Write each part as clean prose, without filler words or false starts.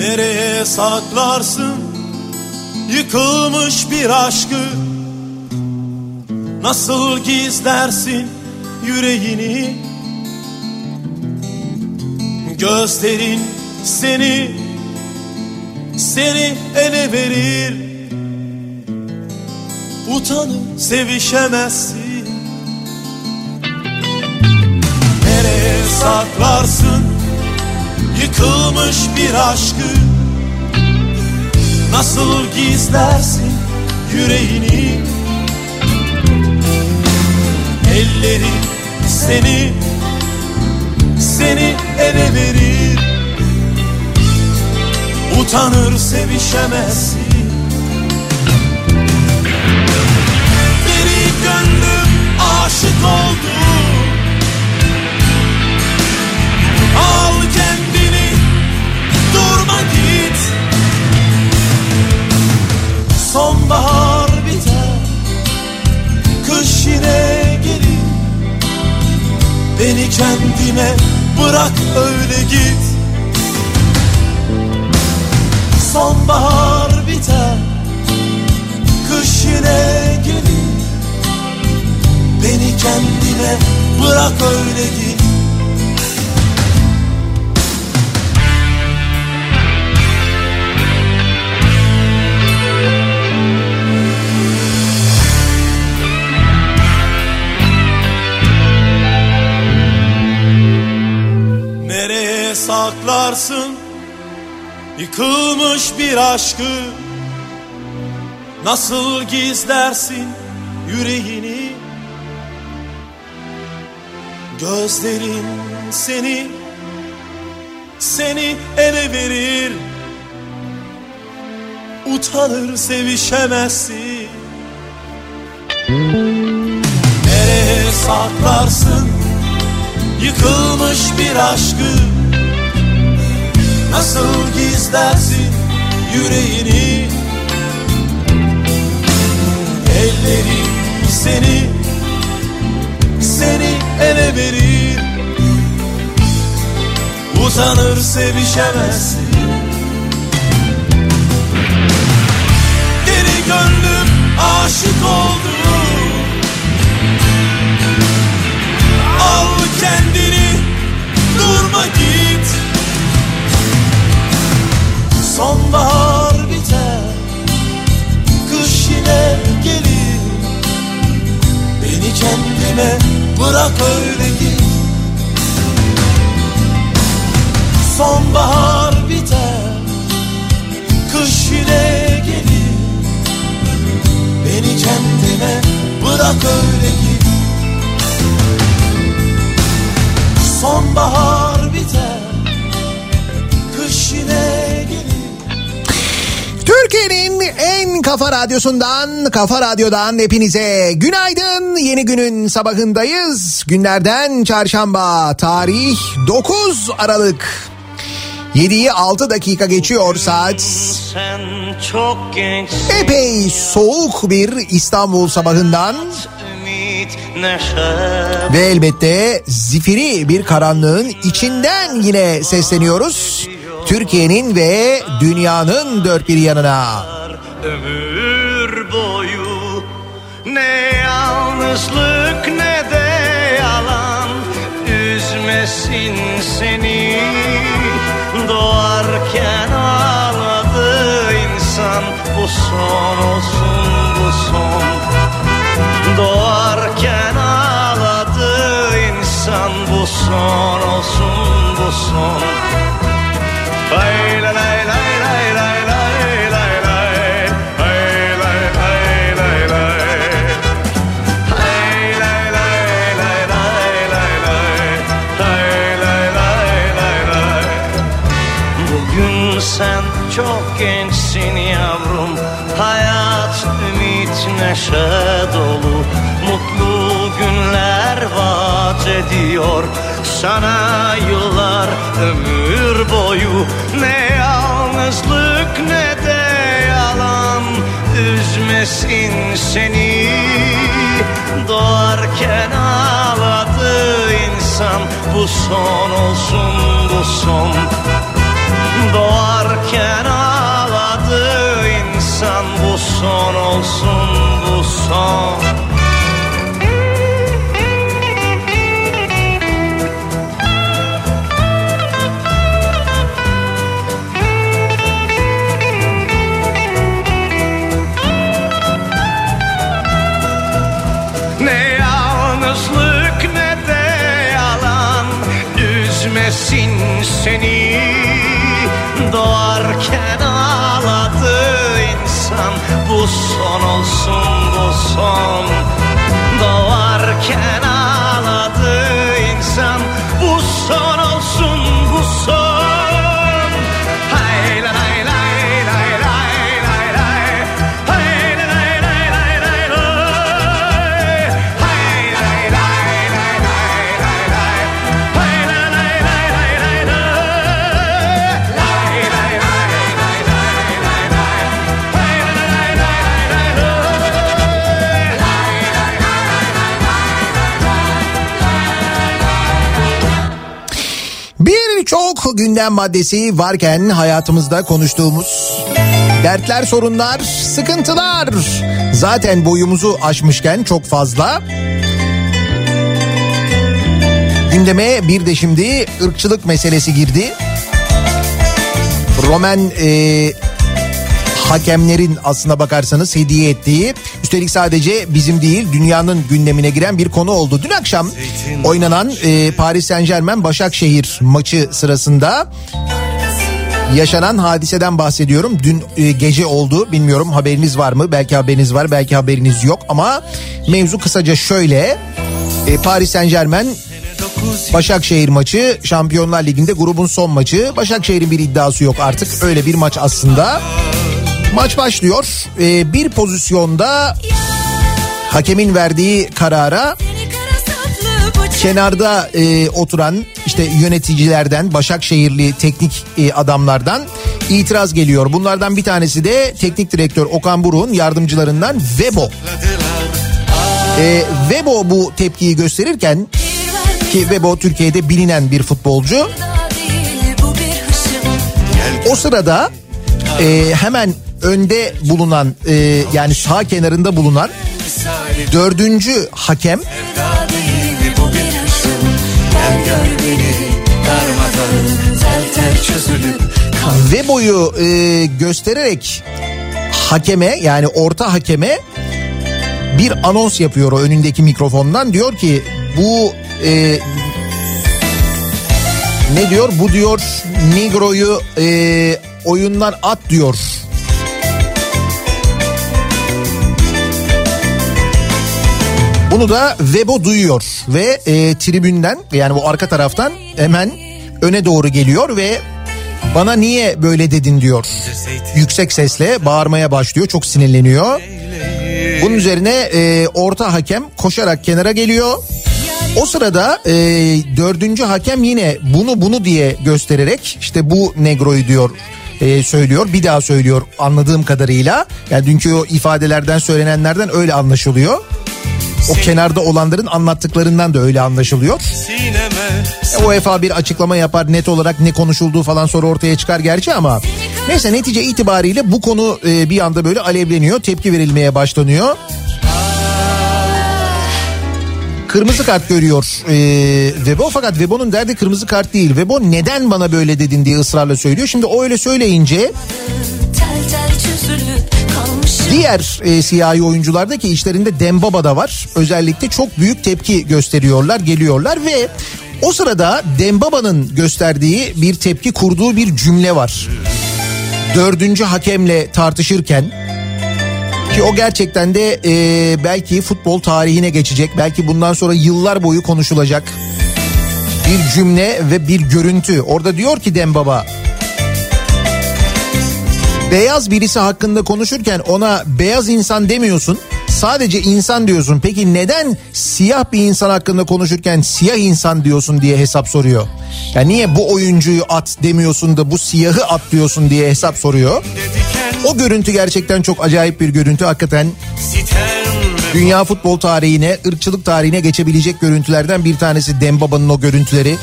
nereye saklarsın yıkılmış bir aşkı? Nasıl gizlersin yüreğini? Gözlerin seni ele verir. Utanır, sevişemezsin. Nereye saklarsın yıkılmış bir aşkı? Nasıl gizlersin yüreğini? Elleri seni ele verir. Utanır, sevişemezsin. Gönlüm aşık oldu. Al kendini, durma git. Sonbahar biter, kış yine gelir. Beni kendime bırak öyle git. Sonbahar biter, kış yine gelir. Beni kendine bırak öyle git. Nereye saklarsın yıkılmış bir aşkı? Nasıl gizlersin yüreğini? Gözlerin seni ele verir. Utanır, sevişemezsin. Nereye saklarsın yıkılmış bir aşkı? Nasıl gizlersin yüreğini? Elleri seni ele verir. Utanır, sevişemezsin. Deli gönlüm aşık oldu. Al kendini, durma git. Sonbahar biter, kış yine gelir. Beni kendime bırak öyle git. Sonbahar biter, kış yine gelir. Beni kendime bırak öyle git. Sonbahar biter, kış yine gelir. Türkiye'nin en kafa radyosundan, Kafa Radyo'dan hepinize günaydın. Yeni günün sabahındayız. Günlerden çarşamba, tarih 9 Aralık. 7'yi 6 dakika geçiyor saat. Epey soğuk bir İstanbul sabahından ve elbette zifiri bir karanlığın içinden yine sesleniyoruz Türkiye'nin ve dünyanın dört bir yanına. Ömür boyu ne yalnızlık ne de yalan üzmesin seni. Doğarken ağladı insan, bu son olsun bu son. Doğarken ağladı insan, bu son olsun bu son. Lay lay lay lay lay lay. Sen çok gençsin yavrum, hayat ümit neşe dolu. Mutlu günler vaat ediyor sana yıllar, ömür boyu. Ne yalnızlık ne de yalan üzmesin seni. Doğarken ağladı insan, bu son olsun bu son. Doğarken doğarken ağladı insan. Bu son olsun, bu son. Doğarken ağladı insan. Bu son olsun, bu son. Hay la lay lay lay lay lay lay. Hay la lay lay lay lay lay. Hay lay lay lay lay lay lay. Hay la lay lay lay lay lay. Lay lay lay lay lay lay lay. Hay la lay lay lay lay lay. Lay lay lay lay lay lay. Birçok gündem maddesi varken hayatımızda konuştuğumuz dertler, sorunlar, sıkıntılar zaten boyumuzu aşmışken çok fazla. Gündeme bir de şimdi ırkçılık meselesi girdi. Romen hakemlerin aslına bakarsanız hediye ettiği, üstelik sadece bizim değil dünyanın gündemine giren bir konu oldu. Dün akşam oynanan Paris Saint Germain Başakşehir maçı sırasında yaşanan hadiseden bahsediyorum. Dün gece oldu, bilmiyorum haberiniz var mı? Belki haberiniz var, belki haberiniz yok ama mevzu kısaca şöyle. Paris Saint Germain Başakşehir maçı, Şampiyonlar Ligi'nde grubun son maçı. Başakşehir'in bir iddiası yok artık, öyle bir maç aslında. Maç başlıyor. Bir pozisyonda hakemin verdiği karara kenarda oturan işte yöneticilerden, Başakşehirli teknik adamlardan itiraz geliyor. Bunlardan bir tanesi de teknik direktör Okan Buruk'un yardımcılarından Vebo. Vebo bu tepkiyi gösterirken, ki Vebo Türkiye'de bilinen bir futbolcu, o sırada hemen önde bulunan, yani sağ kenarında bulunan dördüncü hakem Vebo'yu göstererek hakeme, yani orta hakeme bir anons yapıyor o önündeki mikrofondan. Diyor ki bu ne diyor, bu diyor Negro'yu oyundan at diyor. Bunu da Vebo duyuyor ve tribünden, yani bu arka taraftan hemen öne doğru geliyor ve bana niye böyle dedin diyor. Yüksek sesle bağırmaya başlıyor, çok sinirleniyor. Bunun üzerine orta hakem koşarak kenara geliyor. O sırada dördüncü hakem yine bunu diye göstererek işte bu Negro'yu diyor söylüyor. Bir daha söylüyor anladığım kadarıyla. Yani dünkü o ifadelerden, söylenenlerden öyle anlaşılıyor. O kenarda olanların anlattıklarından da öyle anlaşılıyor. UEFA bir açıklama yapar, net olarak ne konuşulduğu falan sonra ortaya çıkar gerçi ama. Neyse, netice itibariyle bu konu bir anda böyle alevleniyor. Tepki verilmeye başlanıyor. Kırmızı kart görüyor Vebo, fakat Vebo'nun derdi kırmızı kart değil. Vebo neden bana böyle dedin diye ısrarla söylüyor. Şimdi o öyle söyleyince diğer siyahi oyuncularda, ki işlerinde Demba Ba da var, özellikle çok büyük tepki gösteriyorlar, geliyorlar ve o sırada Demba Ba'nın gösterdiği bir tepki, kurduğu bir cümle var. Dördüncü hakemle tartışırken, ki o gerçekten de belki futbol tarihine geçecek, belki bundan sonra yıllar boyu konuşulacak bir cümle ve bir görüntü. Orada diyor ki Demba Ba, beyaz birisi hakkında konuşurken ona beyaz insan demiyorsun, sadece insan diyorsun. Peki neden siyah bir insan hakkında konuşurken siyah insan diyorsun diye hesap soruyor. Yani niye bu oyuncuyu at demiyorsun da bu siyahı at diyorsun diye hesap soruyor. O görüntü gerçekten çok acayip bir görüntü. Hakikaten dünya futbol tarihine, ırkçılık tarihine geçebilecek görüntülerden bir tanesi Demba Ba'nın o görüntüleri.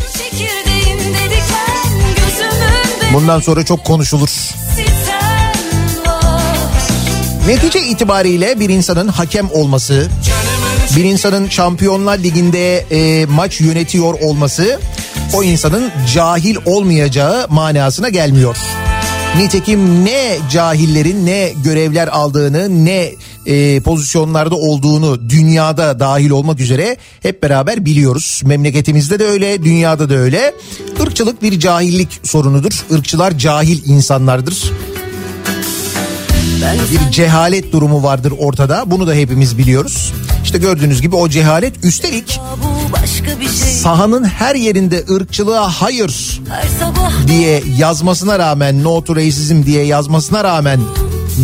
Bundan sonra çok konuşulur. Netice itibariyle bir insanın hakem olması, bir insanın Şampiyonlar Ligi'nde maç yönetiyor olması o insanın cahil olmayacağı manasına gelmiyor. Nitekim ne cahillerin ne görevler aldığını, ne pozisyonlarda olduğunu dünyada dahil olmak üzere hep beraber biliyoruz. Memleketimizde de öyle, dünyada da öyle. Irkçılık bir cahillik sorunudur. Irkçılar cahil insanlardır. Bir cehalet durumu vardır ortada. Bunu da hepimiz biliyoruz. İşte gördüğünüz gibi o cehalet, üstelik sahanın her yerinde ırkçılığa hayır diye yazmasına rağmen, no to racism diye yazmasına rağmen,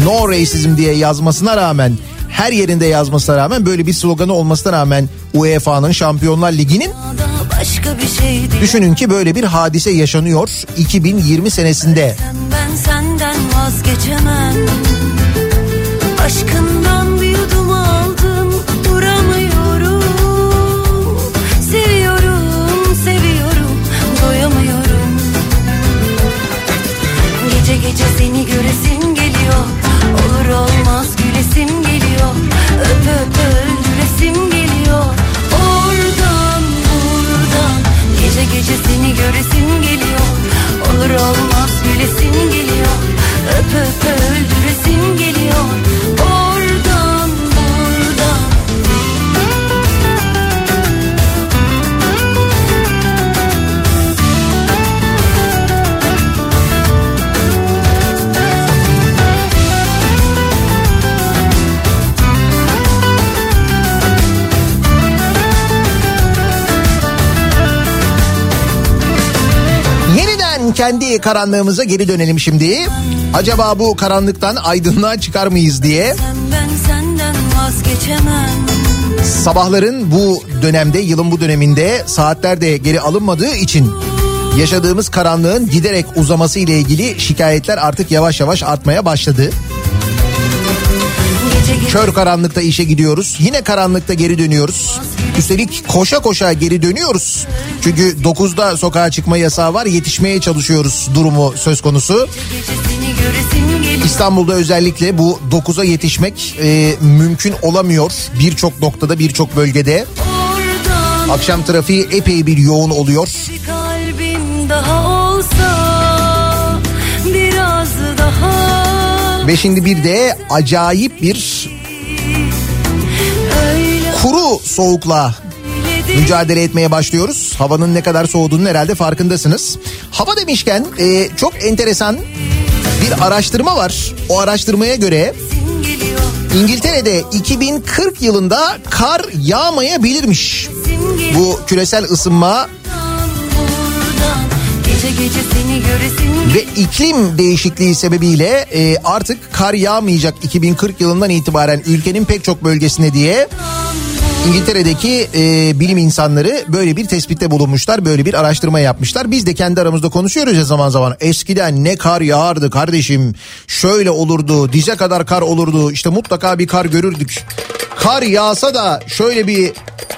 no racism diye yazmasına rağmen, her yerinde yazmasına rağmen, böyle bir sloganı olmasına rağmen UEFA'nın, Şampiyonlar Ligi'nin, düşünün ki böyle bir hadise yaşanıyor 2020 senesinde. Ben senden vazgeçemem. Aşkından bir yudum aldım, duramıyorum. Seviyorum, seviyorum, doyamıyorum. Gece gece seni göresim geliyor, olur olmaz gülesim geliyor, öp öp öldüresim geliyor. Oradan buradan, gece gece seni göresim geliyor, olur olmaz gülesim geliyor, öp öp öldüresim geliyor. Oradan buradan. Kendi karanlığımıza geri dönelim şimdi. Acaba bu karanlıktan aydınlığa çıkar mıyız diye. Sabahların bu dönemde, yılın bu döneminde saatler de geri alınmadığı için yaşadığımız karanlığın giderek uzaması ile ilgili şikayetler artık yavaş yavaş artmaya başladı. Kör karanlıkta işe gidiyoruz. Yine karanlıkta geri dönüyoruz. Üstelik koşa koşa geri dönüyoruz. Çünkü 9'da sokağa çıkma yasağı var. Yetişmeye çalışıyoruz durumu söz konusu. İstanbul'da özellikle bu 9'a yetişmek mümkün olamıyor. Birçok noktada, birçok bölgede. Akşam trafiği epey bir yoğun oluyor. Kalbim daha olsa biraz daha. Ve şimdi bir de acayip bir kuru soğukla mücadele etmeye başlıyoruz. Havanın ne kadar soğuduğunun herhalde farkındasınız. Hava demişken çok enteresan bir araştırma var. O araştırmaya göre İngiltere'de 2040 yılında kar yağmayabilirmiş. Bu küresel ısınma ve iklim değişikliği sebebiyle artık kar yağmayacak 2040 yılından itibaren ülkenin pek çok bölgesine diye İngiltere'deki bilim insanları böyle bir tespitte bulunmuşlar, böyle bir araştırma yapmışlar. Biz de kendi aramızda konuşuyoruz ya zaman zaman, eskiden ne kar yağardı kardeşim, şöyle olurdu, dize kadar kar olurdu, işte mutlaka bir kar görürdük. Kar yağsa da şöyle bir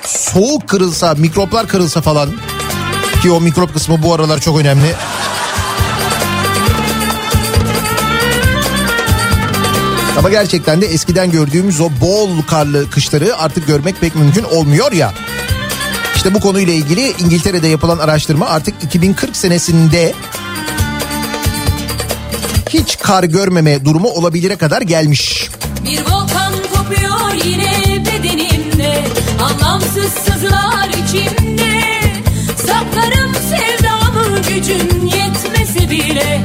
soğuk kırılsa, mikroplar kırılsa falan. Ki o mikrop kısmı bu aralar çok önemli. Ama gerçekten de eskiden gördüğümüz o bol karlı kışları artık görmek pek mümkün olmuyor ya. İşte bu konuyla ilgili İngiltere'de yapılan araştırma artık 2040 senesinde hiç kar görmeme durumu olabilire kadar gelmiş. Bir volkan kopuyor yine bedenimde, anlamsız sızlar içimde. Saklarım sevdamı, gücüm yetmese bile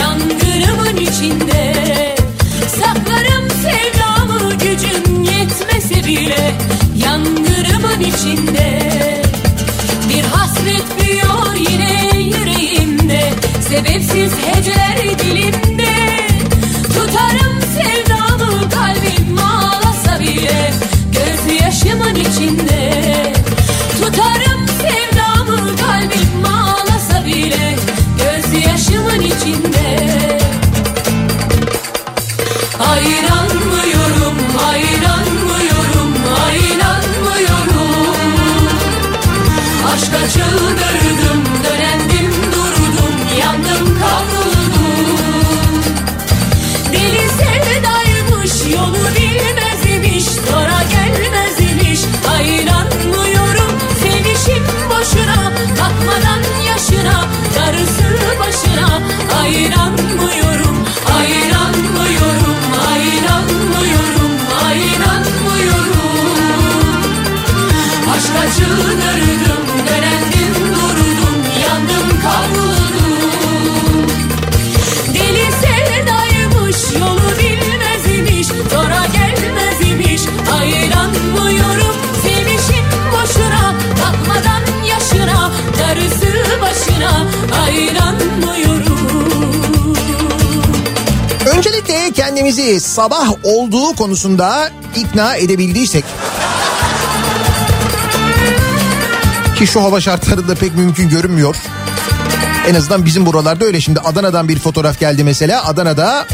yangınımın içinde. Saklarım sevdamı, gücüm yetmese bile yangınımın içinde. Bir hasret büyüyor yine yüreğimde, sebepsiz heceler dilimde. Tutarım sevdamı, kalbim ağlasa bile gözyaşımın içinde. Tutarım sevdamı, kalbim ağlasa bile gözyaşımın içinde. Hayranmıyorum, hayranmıyorum, hayranmıyorum. Aşka çıldırdım, dönendim, durdum, yandım, kavruldum. Deli sevdaymış, yolu bilmezmiş, sonra gelmezmiş. Hayranmıyorum, sevişim boşuna, takmadan yaşına, darısı başına. Hayranmıyorum. kendimizi sabah olduğu konusunda ikna edebildiysek, ki şu hava şartlarında pek mümkün görünmüyor. En azından bizim buralarda öyle. Şimdi Adana'dan bir fotoğraf geldi mesela. Adana'da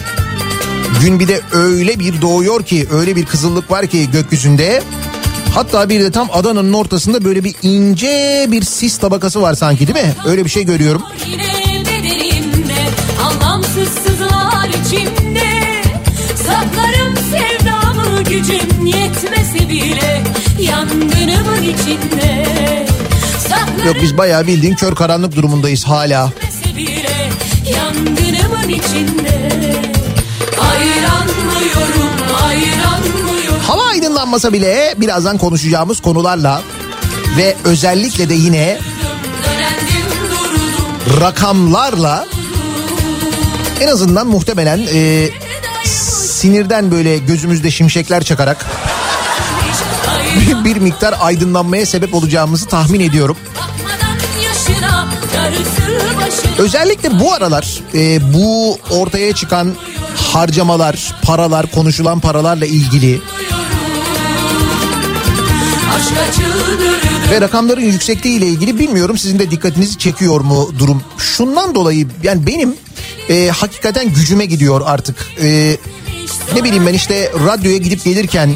gün bir de öyle bir doğuyor ki, öyle bir kızıllık var ki gökyüzünde. Hatta bir de tam Adana'nın ortasında böyle bir ince bir sis tabakası var sanki, değil mi? Öyle bir şey görüyorum. Yine bederimde, anlamsız sızlar içimde, saklarım sevdamı, gücüm yetmese bile, yangınımın içinde. Yok, biz bayağı bildiğin kör karanlık durumundayız hala. Hava aydınlanmasa bile birazdan konuşacağımız konularla ve özellikle de yine rakamlarla, en azından muhtemelen sinirden böyle gözümüzde şimşekler çakarak bir miktar aydınlanmaya sebep olacağımızı tahmin ediyorum. Özellikle bu aralar bu ortaya çıkan harcamalar, paralar, konuşulan paralarla ilgili ve rakamların yüksekliğiyle ilgili, bilmiyorum sizin de dikkatinizi çekiyor mu durum? Şundan dolayı yani benim hakikaten gücüme gidiyor artık. Ne bileyim ben, işte radyoya gidip gelirken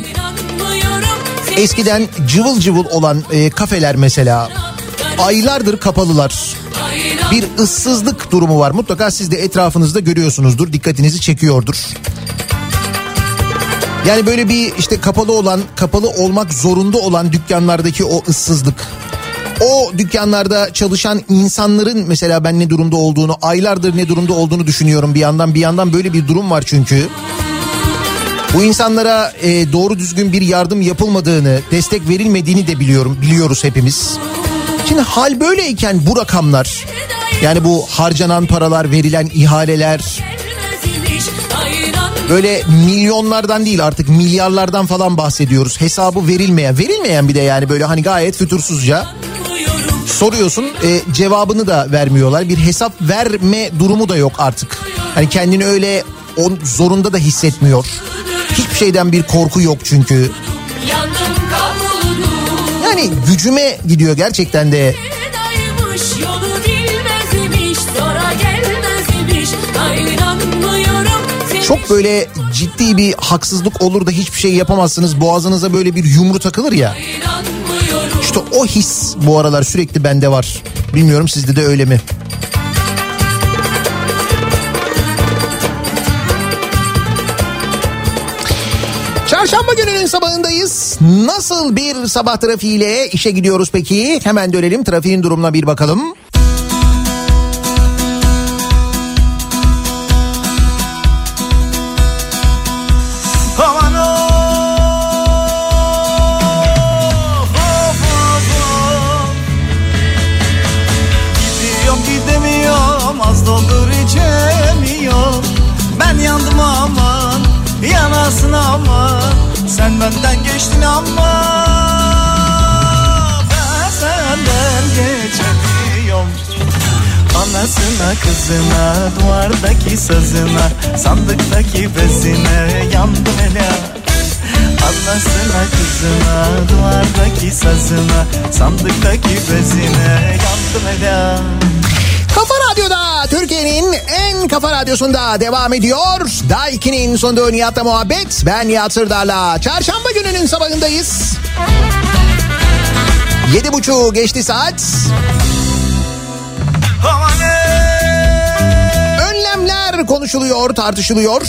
eskiden cıvıl cıvıl olan kafeler mesela aylardır kapalılar. Bir ıssızlık durumu var. Mutlaka siz de etrafınızda görüyorsunuzdur, dikkatinizi çekiyordur. Yani böyle bir işte kapalı olmak zorunda olan dükkanlardaki o ıssızlık. O dükkanlarda çalışan insanların mesela ben ne durumda olduğunu, aylardır ne durumda olduğunu düşünüyorum bir yandan böyle bir durum var çünkü. Bu insanlara doğru düzgün bir yardım yapılmadığını, destek verilmediğini de biliyoruz hepimiz. Şimdi hal böyleyken bu rakamlar, yani bu harcanan paralar, verilen ihaleler, böyle milyonlardan değil artık milyarlardan falan bahsediyoruz. Hesabı verilmeyen bir de, yani böyle hani gayet fütursuzca soruyorsun, cevabını da vermiyorlar. Bir hesap verme durumu da yok artık. Hani kendini öyle zorunda da hissetmiyor. Hiçbir şeyden bir korku yok çünkü. Yani gücüme gidiyor gerçekten de. Çok böyle ciddi bir haksızlık olur da hiçbir şey yapamazsınız. Boğazınıza böyle bir yumru takılır ya. İşte o his bu aralar sürekli bende var. Bilmiyorum sizde de öyle mi? Çarşamba gününün sabahındayız. Nasıl bir sabah trafiğiyle işe gidiyoruz peki? Hemen dönelim, trafiğin durumuna bir bakalım. Ama sen benden geçtin ama ben senden geçemiyorum. Anasına kızına, duvardaki sazına, sandıktaki bezine yandım hele. Anasına kızına, duvardaki sazına, sandıktaki bezine yandım hele. Kafa Radyo'da, Türkiye'nin en kafa radyosunda devam ediyor. Daikin'in sonunda Nihat'la Muhabbet. Ben Nihat Sırdar'la çarşamba gününün sabahındayız. 7:30 geçti saat. Önlemler konuşuluyor, tartışılıyor.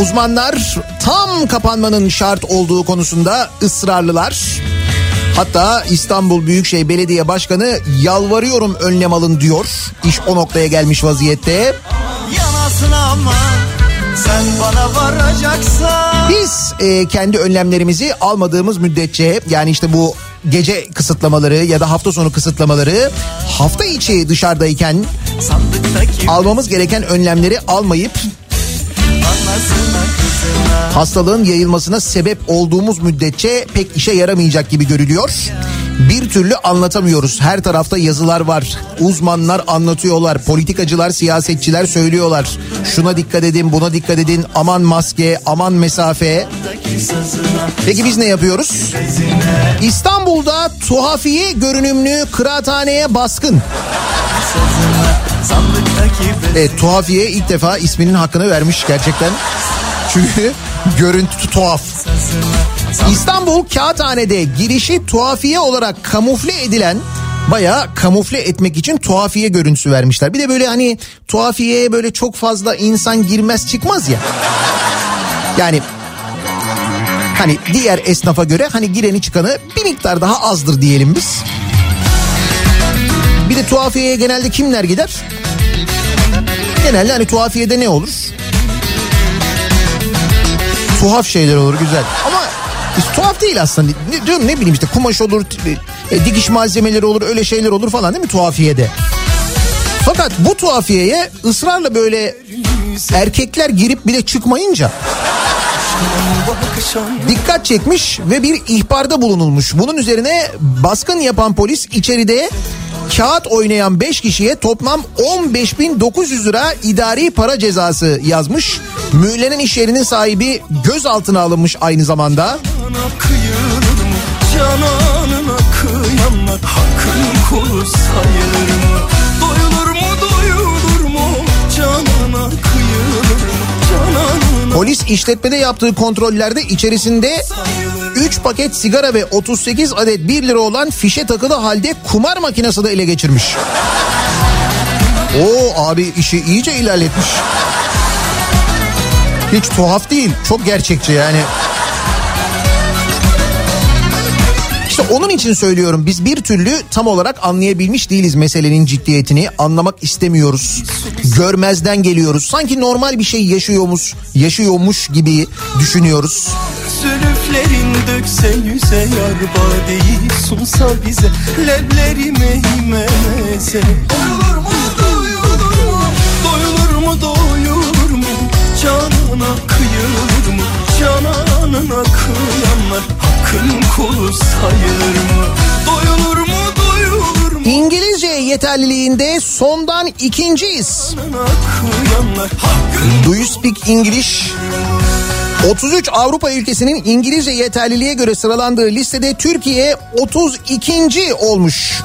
Uzmanlar tam kapanmanın şart olduğu konusunda ısrarlılar. Hatta İstanbul Büyükşehir Belediye Başkanı yalvarıyorum önlem alın diyor. İş o noktaya gelmiş vaziyette. Ama, sen bana varacaksan... Biz kendi önlemlerimizi almadığımız müddetçe, yani işte bu gece kısıtlamaları ya da hafta sonu kısıtlamaları, hafta içi dışarıdayken almamız gereken önlemleri almayıp hastalığın yayılmasına sebep olduğumuz müddetçe pek işe yaramayacak gibi görülüyor. bir türlü anlatamıyoruz. Her tarafta yazılar var. Uzmanlar anlatıyorlar. Politikacılar, siyasetçiler söylüyorlar. Şuna dikkat edin, buna dikkat edin. Aman maske, aman mesafe. Peki biz ne yapıyoruz? İstanbul'da tuhafiye görünümlü kıraathaneye baskın. Evet, tuhafiye ilk defa isminin hakkını vermiş gerçekten. Çünkü görüntü tuhaf. İstanbul Kağıthane'de girişi tuhafiye olarak kamufle edilen, bayağı kamufle etmek için tuhafiye görüntüsü vermişler. Bir de böyle hani tuhafiyeye böyle çok fazla insan girmez çıkmaz ya. Yani hani diğer esnafa göre hani gireni çıkanı bir miktar daha azdır diyelim biz. Bir de tuhafiyeye genelde kimler gider? Genelde hani tuhafiyede ne olur? Tuhaf şeyler olur, güzel. Ama tuhaf değil aslında. Diyorum, ne bileyim işte kumaş olur, dikiş malzemeleri olur, öyle şeyler olur falan değil mi tuhafiyede? Fakat bu tuhafiyeye ısrarla böyle erkekler girip bile çıkmayınca dikkat çekmiş ve bir ihbarda bulunulmuş. Bunun üzerine baskın yapan polis içeride kağıt oynayan 5 kişiye toplam 15.900 lira idari para cezası yazmış. Mühürlenen iş yerinin sahibi gözaltına alınmış aynı zamanda. Cananına kıyamam, hakkın kulu sayılır mı? Doyulur mu, doyulur mu? Canana kıyılır mı? Cananına... Polis işletmede yaptığı kontrollerde içerisinde 3 paket sigara ve 38 adet 1 lira olan fişe takılı halde kumar makinesi de ele geçirmiş. Oo abi, işi iyice ilerletmiş. Hiç tuhaf değil, çok gerçekçi yani. İşte onun için söylüyorum, biz bir türlü tam olarak anlayabilmiş değiliz meselenin ciddiyetini, anlamak istemiyoruz. Görmezden geliyoruz. Sanki normal bir şey yaşıyormuş gibi düşünüyoruz. Zülüflerin dökse yüze yar badeyi sunsa bize, leblerime himeze. Doyulur mu, doyulur mu? Doyulur mu, doyulur mu? Canına kıyılır mı? Cananına kıyanlar hakkın kulu sayılır mı? Doyulur mu, doyulur mu? İngilizce yeterliliğinde sondan ikinciyiz. Do you speak English? 33 Avrupa ülkesinin İngilizce yeterliliğe göre sıralandığı listede Türkiye 32. olmuş.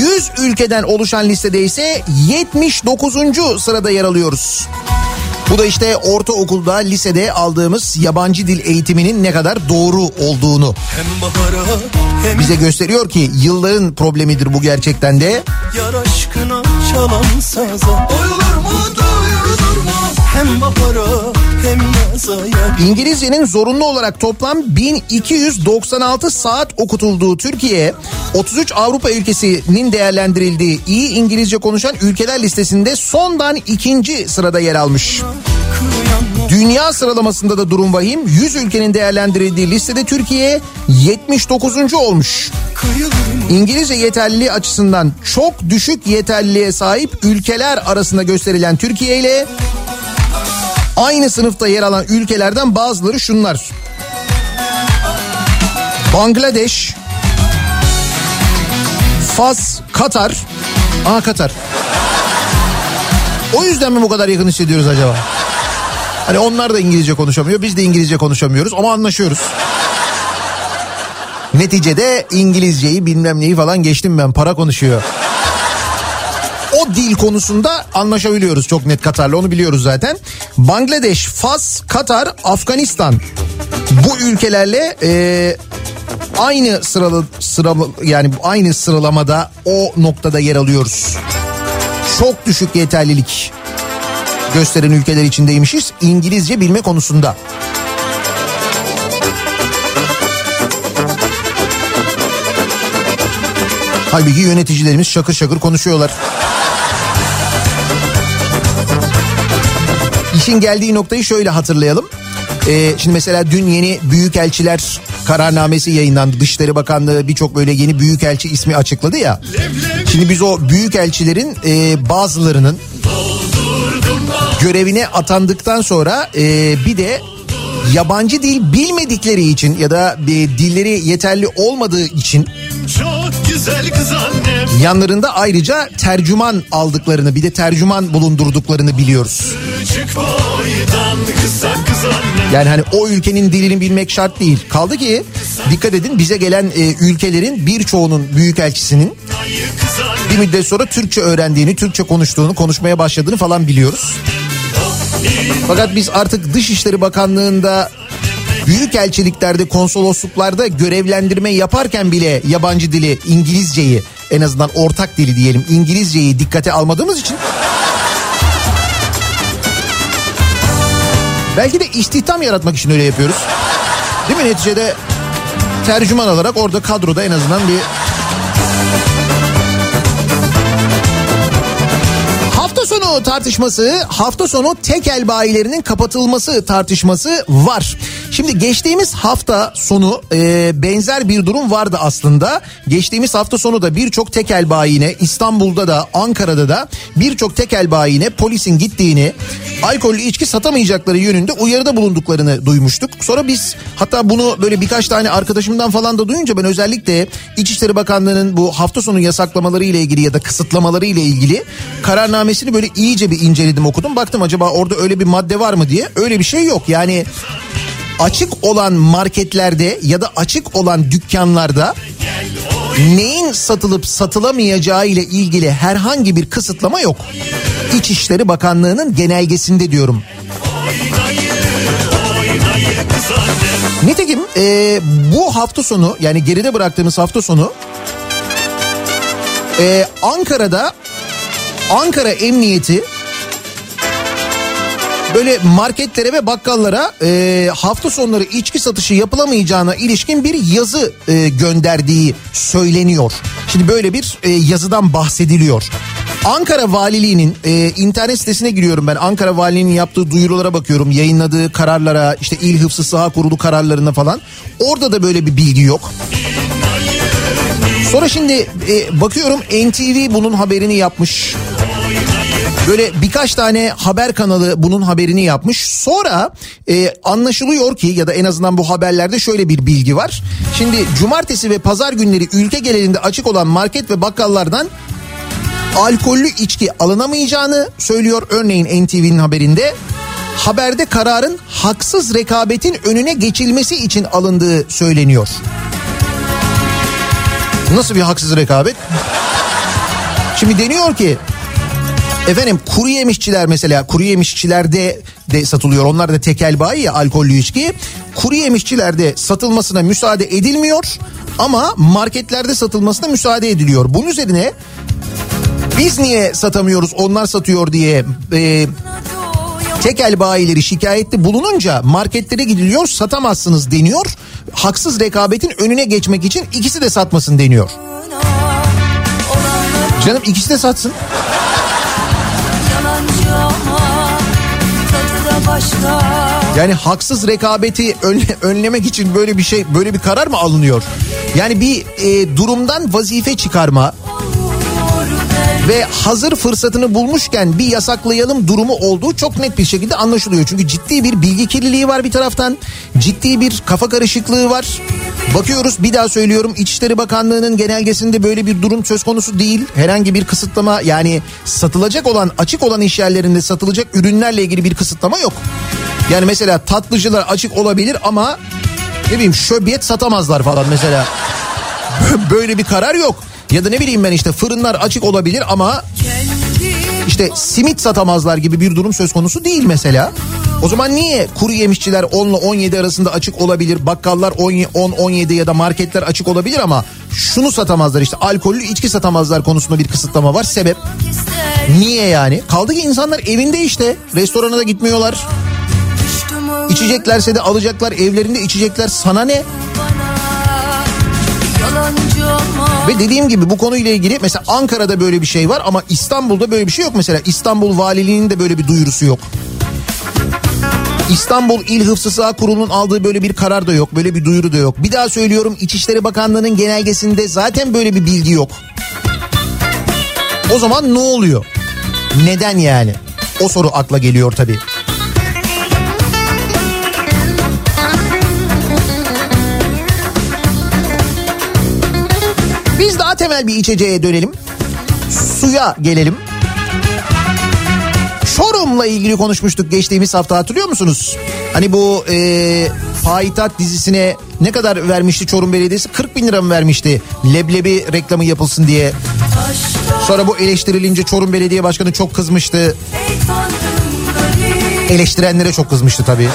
100 ülkeden oluşan listede ise 79. sırada yer alıyoruz. Bu da işte ortaokulda, lisede aldığımız yabancı dil eğitiminin ne kadar doğru olduğunu bize gösteriyor ki yılların problemidir bu gerçekten de. Yar aşkına çalan saza, doyulur mu, doyulur mu? Hem bahara hem yaza yar. İngilizcenin zorunlu olarak toplam 1296 saat okutulduğu Türkiye, 33 Avrupa ülkesinin değerlendirildiği iyi İngilizce konuşan ülkeler listesinde sondan 2. sırada yer almış. Dünya sıralamasında da durum vahim. 100 ülkenin değerlendirildiği listede Türkiye 79. olmuş. İngilizce yeterliliği açısından çok düşük yeterliliğe sahip ülkeler arasında gösterilen Türkiye ile aynı sınıfta yer alan ülkelerden bazıları şunlar: Bangladeş, Fas, Katar. Aa, Katar. O yüzden mi bu kadar yakın hissediyoruz acaba? Hani onlar da İngilizce konuşamıyor, biz de İngilizce konuşamıyoruz ama anlaşıyoruz. Neticede İngilizceyi bilmem neyi falan geçtim ben, para konuşuyor. O dil konusunda anlaşabiliyoruz çok net Katar'la, onu biliyoruz zaten. Bangladeş, Fas, Katar, Afganistan, bu ülkelerle aynı aynı sıralamada, o noktada yer alıyoruz. Çok düşük yeterlilik gösteren ülkeler içindeymişiz İngilizce bilme konusunda. Halbuki yöneticilerimiz şakır şakır konuşuyorlar. İşin geldiği noktayı şöyle hatırlayalım. Şimdi mesela dün yeni büyükelçiler kararnamesi yayınlandı. Dışişleri Bakanlığı birçok böyle yeni büyükelçi ismi açıkladı ya. Şimdi biz o büyükelçilerin bazılarının görevine atandıktan sonra bir de yabancı dil bilmedikleri için ya da dilleri yeterli olmadığı için güzel kız annem. Yanlarında ayrıca tercüman aldıklarını, bir de tercüman bulundurduklarını biliyoruz. Yani hani o ülkenin dilini bilmek şart değil. Kaldı ki dikkat edin, bize gelen ülkelerin birçoğunun büyükelçisinin bir müddet sonra Türkçe öğrendiğini, Türkçe konuştuğunu, konuşmaya başladığını falan biliyoruz. Fakat biz artık Dışişleri Bakanlığı'nda, büyükelçiliklerde, konsolosluklarda görevlendirme yaparken bile yabancı dili, İngilizceyi, en azından ortak dili diyelim, İngilizceyi dikkate almadığımız için belki de istihdam yaratmak için öyle yapıyoruz. Değil mi? Neticede tercüman alarak orada kadroda en azından bir... Sonu tartışması, hafta sonu tekel bayilerinin kapatılması tartışması var. Şimdi geçtiğimiz hafta sonu benzer bir durum vardı aslında. Geçtiğimiz hafta sonu da birçok tekel bayine, İstanbul'da da Ankara'da da birçok tekel bayine polisin gittiğini, alkollü içki satamayacakları yönünde uyarıda bulunduklarını duymuştuk. Sonra biz hatta bunu böyle birkaç tane arkadaşımdan falan da duyunca ben özellikle İçişleri Bakanlığı'nın bu hafta sonu yasaklamaları ile ilgili ya da kısıtlamaları ile ilgili kararnamesini böyle iyice bir inceledim, okudum. Baktım acaba orada öyle bir madde var mı diye. Öyle bir şey yok. Yani açık olan marketlerde ya da açık olan dükkanlarda neyin satılıp satılamayacağı ile ilgili herhangi bir kısıtlama yok. İçişleri Bakanlığı'nın genelgesinde diyorum. Nitekim bu hafta sonu, yani geride bıraktığımız hafta sonu Ankara'da Ankara Emniyeti böyle marketlere ve bakkallara hafta sonları içki satışı yapılamayacağına ilişkin bir yazı gönderdiği söyleniyor. Şimdi böyle bir yazıdan bahsediliyor. Ankara Valiliği'nin internet sitesine giriyorum ben. Ankara Valiliği'nin yaptığı duyurulara bakıyorum. Yayınladığı kararlara, işte İl Hıfzıssıhha Kurulu kararlarına falan. Orada da böyle bir bilgi yok. Sonra şimdi bakıyorum NTV bunun haberini yapmış. Böyle birkaç tane haber kanalı bunun haberini yapmış. Sonra anlaşılıyor ki, ya da en azından bu haberlerde şöyle bir bilgi var. Şimdi cumartesi ve pazar günleri ülke genelinde açık olan market ve bakkallardan alkollü içki alınamayacağını söylüyor. Örneğin NTV'nin haberinde. Haberde kararın haksız rekabetin önüne geçilmesi için alındığı söyleniyor. Nasıl bir haksız rekabet? Şimdi deniyor ki efendim kuru yemişçiler, mesela kuru yemişçilerde de satılıyor. Onlar da tekel bayi ya, alkollü içki. Kuru yemişçilerde satılmasına müsaade edilmiyor ama marketlerde satılmasına müsaade ediliyor. Bunun üzerine biz niye satamıyoruz, onlar satıyor diye tekel bayileri şikayette bulununca marketlere gidiliyor, satamazsınız deniyor. Haksız rekabetin önüne geçmek için ikisi de satmasın deniyor. Canım ikisi de satsın. Yani haksız rekabeti önlemek için böyle bir şey, böyle bir karar mı alınıyor? Yani bir durumdan vazife çıkarma ve hazır fırsatını bulmuşken bir yasaklayalım durumu olduğu çok net bir şekilde anlaşılıyor. Çünkü ciddi bir bilgi kirliliği var bir taraftan. Ciddi bir kafa karışıklığı var. Bakıyoruz, bir daha söylüyorum, İçişleri Bakanlığı'nın genelgesinde böyle bir durum söz konusu değil. Herhangi bir kısıtlama, yani satılacak olan, açık olan iş yerlerinde satılacak ürünlerle ilgili bir kısıtlama yok. Yani mesela tatlıcılar açık olabilir ama ne bileyim şöbiyet satamazlar falan mesela. Böyle bir karar yok. Ya da ne bileyim ben işte fırınlar açık olabilir ama işte simit satamazlar gibi bir durum söz konusu değil mesela. O zaman niye kuru yemişçiler 10 ile 17 arasında açık olabilir, bakkallar 10-17 ya da marketler açık olabilir ama şunu satamazlar, işte alkollü içki satamazlar konusunda bir kısıtlama var. Sebep niye yani? Kaldı ki insanlar evinde, işte restorana da gitmiyorlar. İçeceklerse de alacaklar, evlerinde içecekler, sana ne? Ve dediğim gibi bu konuyla ilgili mesela Ankara'da böyle bir şey var ama İstanbul'da böyle bir şey yok mesela. İstanbul Valiliği'nin de böyle bir duyurusu yok. İstanbul İl Hıfzıssıhha Kurulu'nun aldığı böyle bir karar da yok, böyle bir duyuru da yok. Bir daha söylüyorum, İçişleri Bakanlığı'nın genelgesinde zaten böyle bir bilgi yok. O zaman ne oluyor? Neden yani? O soru akla geliyor tabii. temel bir içeceğe dönelim. Suya gelelim. Çorum'la ilgili konuşmuştuk geçtiğimiz hafta, hatırlıyor musunuz? Hani bu Payitaht dizisine ne kadar vermişti Çorum Belediyesi? 40 bin lira mı vermişti? Leblebi reklamı yapılsın diye. Sonra bu eleştirilince Çorum Belediye Başkanı çok kızmıştı. Eleştirenlere çok kızmıştı tabii.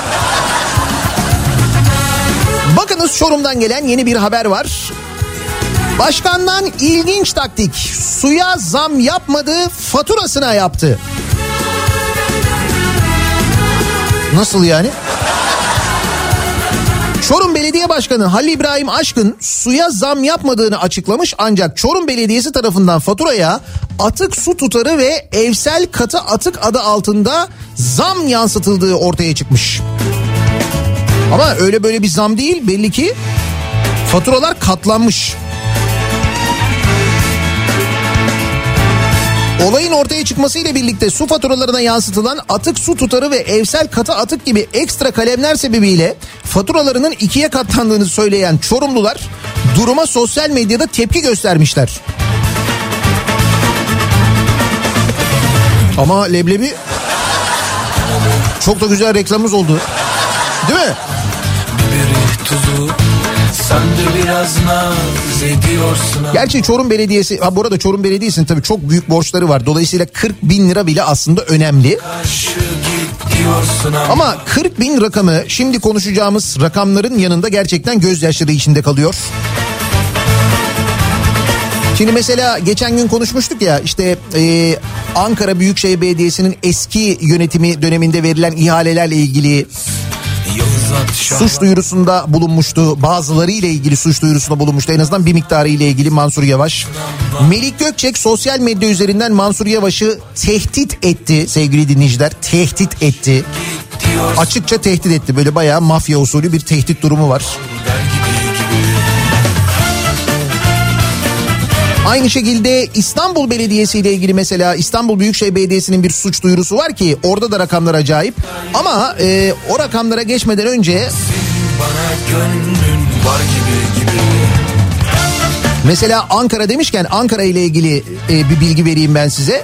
Bakınız Çorum'dan gelen yeni bir haber var. Başkandan ilginç taktik. Suya zam yapmadı, faturasına yaptı. Nasıl yani? Çorum Belediye Başkanı Halil İbrahim Aşkın suya zam yapmadığını açıklamış, ancak Çorum Belediyesi tarafından faturaya atık su tutarı ve evsel katı atık adı altında zam yansıtıldığı ortaya çıkmış. Ama öyle böyle bir zam değil, belli ki faturalar katlanmış. Olayın ortaya çıkmasıyla birlikte su faturalarına yansıtılan atık su tutarı ve evsel katı atık gibi ekstra kalemler sebebiyle faturalarının ikiye katlandığını söyleyen Çorumlular duruma sosyal medyada tepki göstermişler. Ama leblebi çok da güzel reklamımız oldu. Değil mi? Biberi, tuzu. Gerçi Çorum Belediyesi, bu arada Çorum Belediyesi'nin tabii çok büyük borçları var. Dolayısıyla 40 bin lira bile aslında önemli. Ama 40 bin rakamı şimdi konuşacağımız rakamların yanında gerçekten gözyaşları içinde kalıyor. Şimdi mesela geçen gün konuşmuştuk ya işte Ankara Büyükşehir Belediyesi'nin eski yönetimi döneminde verilen ihalelerle ilgili... Suç duyurusunda bulunmuştu. Bazıları ile ilgili suç duyurusunda bulunmuştu. En azından bir miktarı ile ilgili Mansur Yavaş. Melih Gökçek sosyal medya üzerinden Mansur Yavaş'ı tehdit etti sevgili dinleyiciler. Tehdit etti. Açıkça tehdit etti. Böyle bayağı mafya usulü bir tehdit durumu var. Aynı şekilde İstanbul Belediyesi ile ilgili mesela İstanbul Büyükşehir Belediyesi'nin bir suç duyurusu var ki orada da rakamlar acayip. Ama o rakamlara geçmeden önce mesela Ankara demişken Ankara ile ilgili bir bilgi vereyim ben size.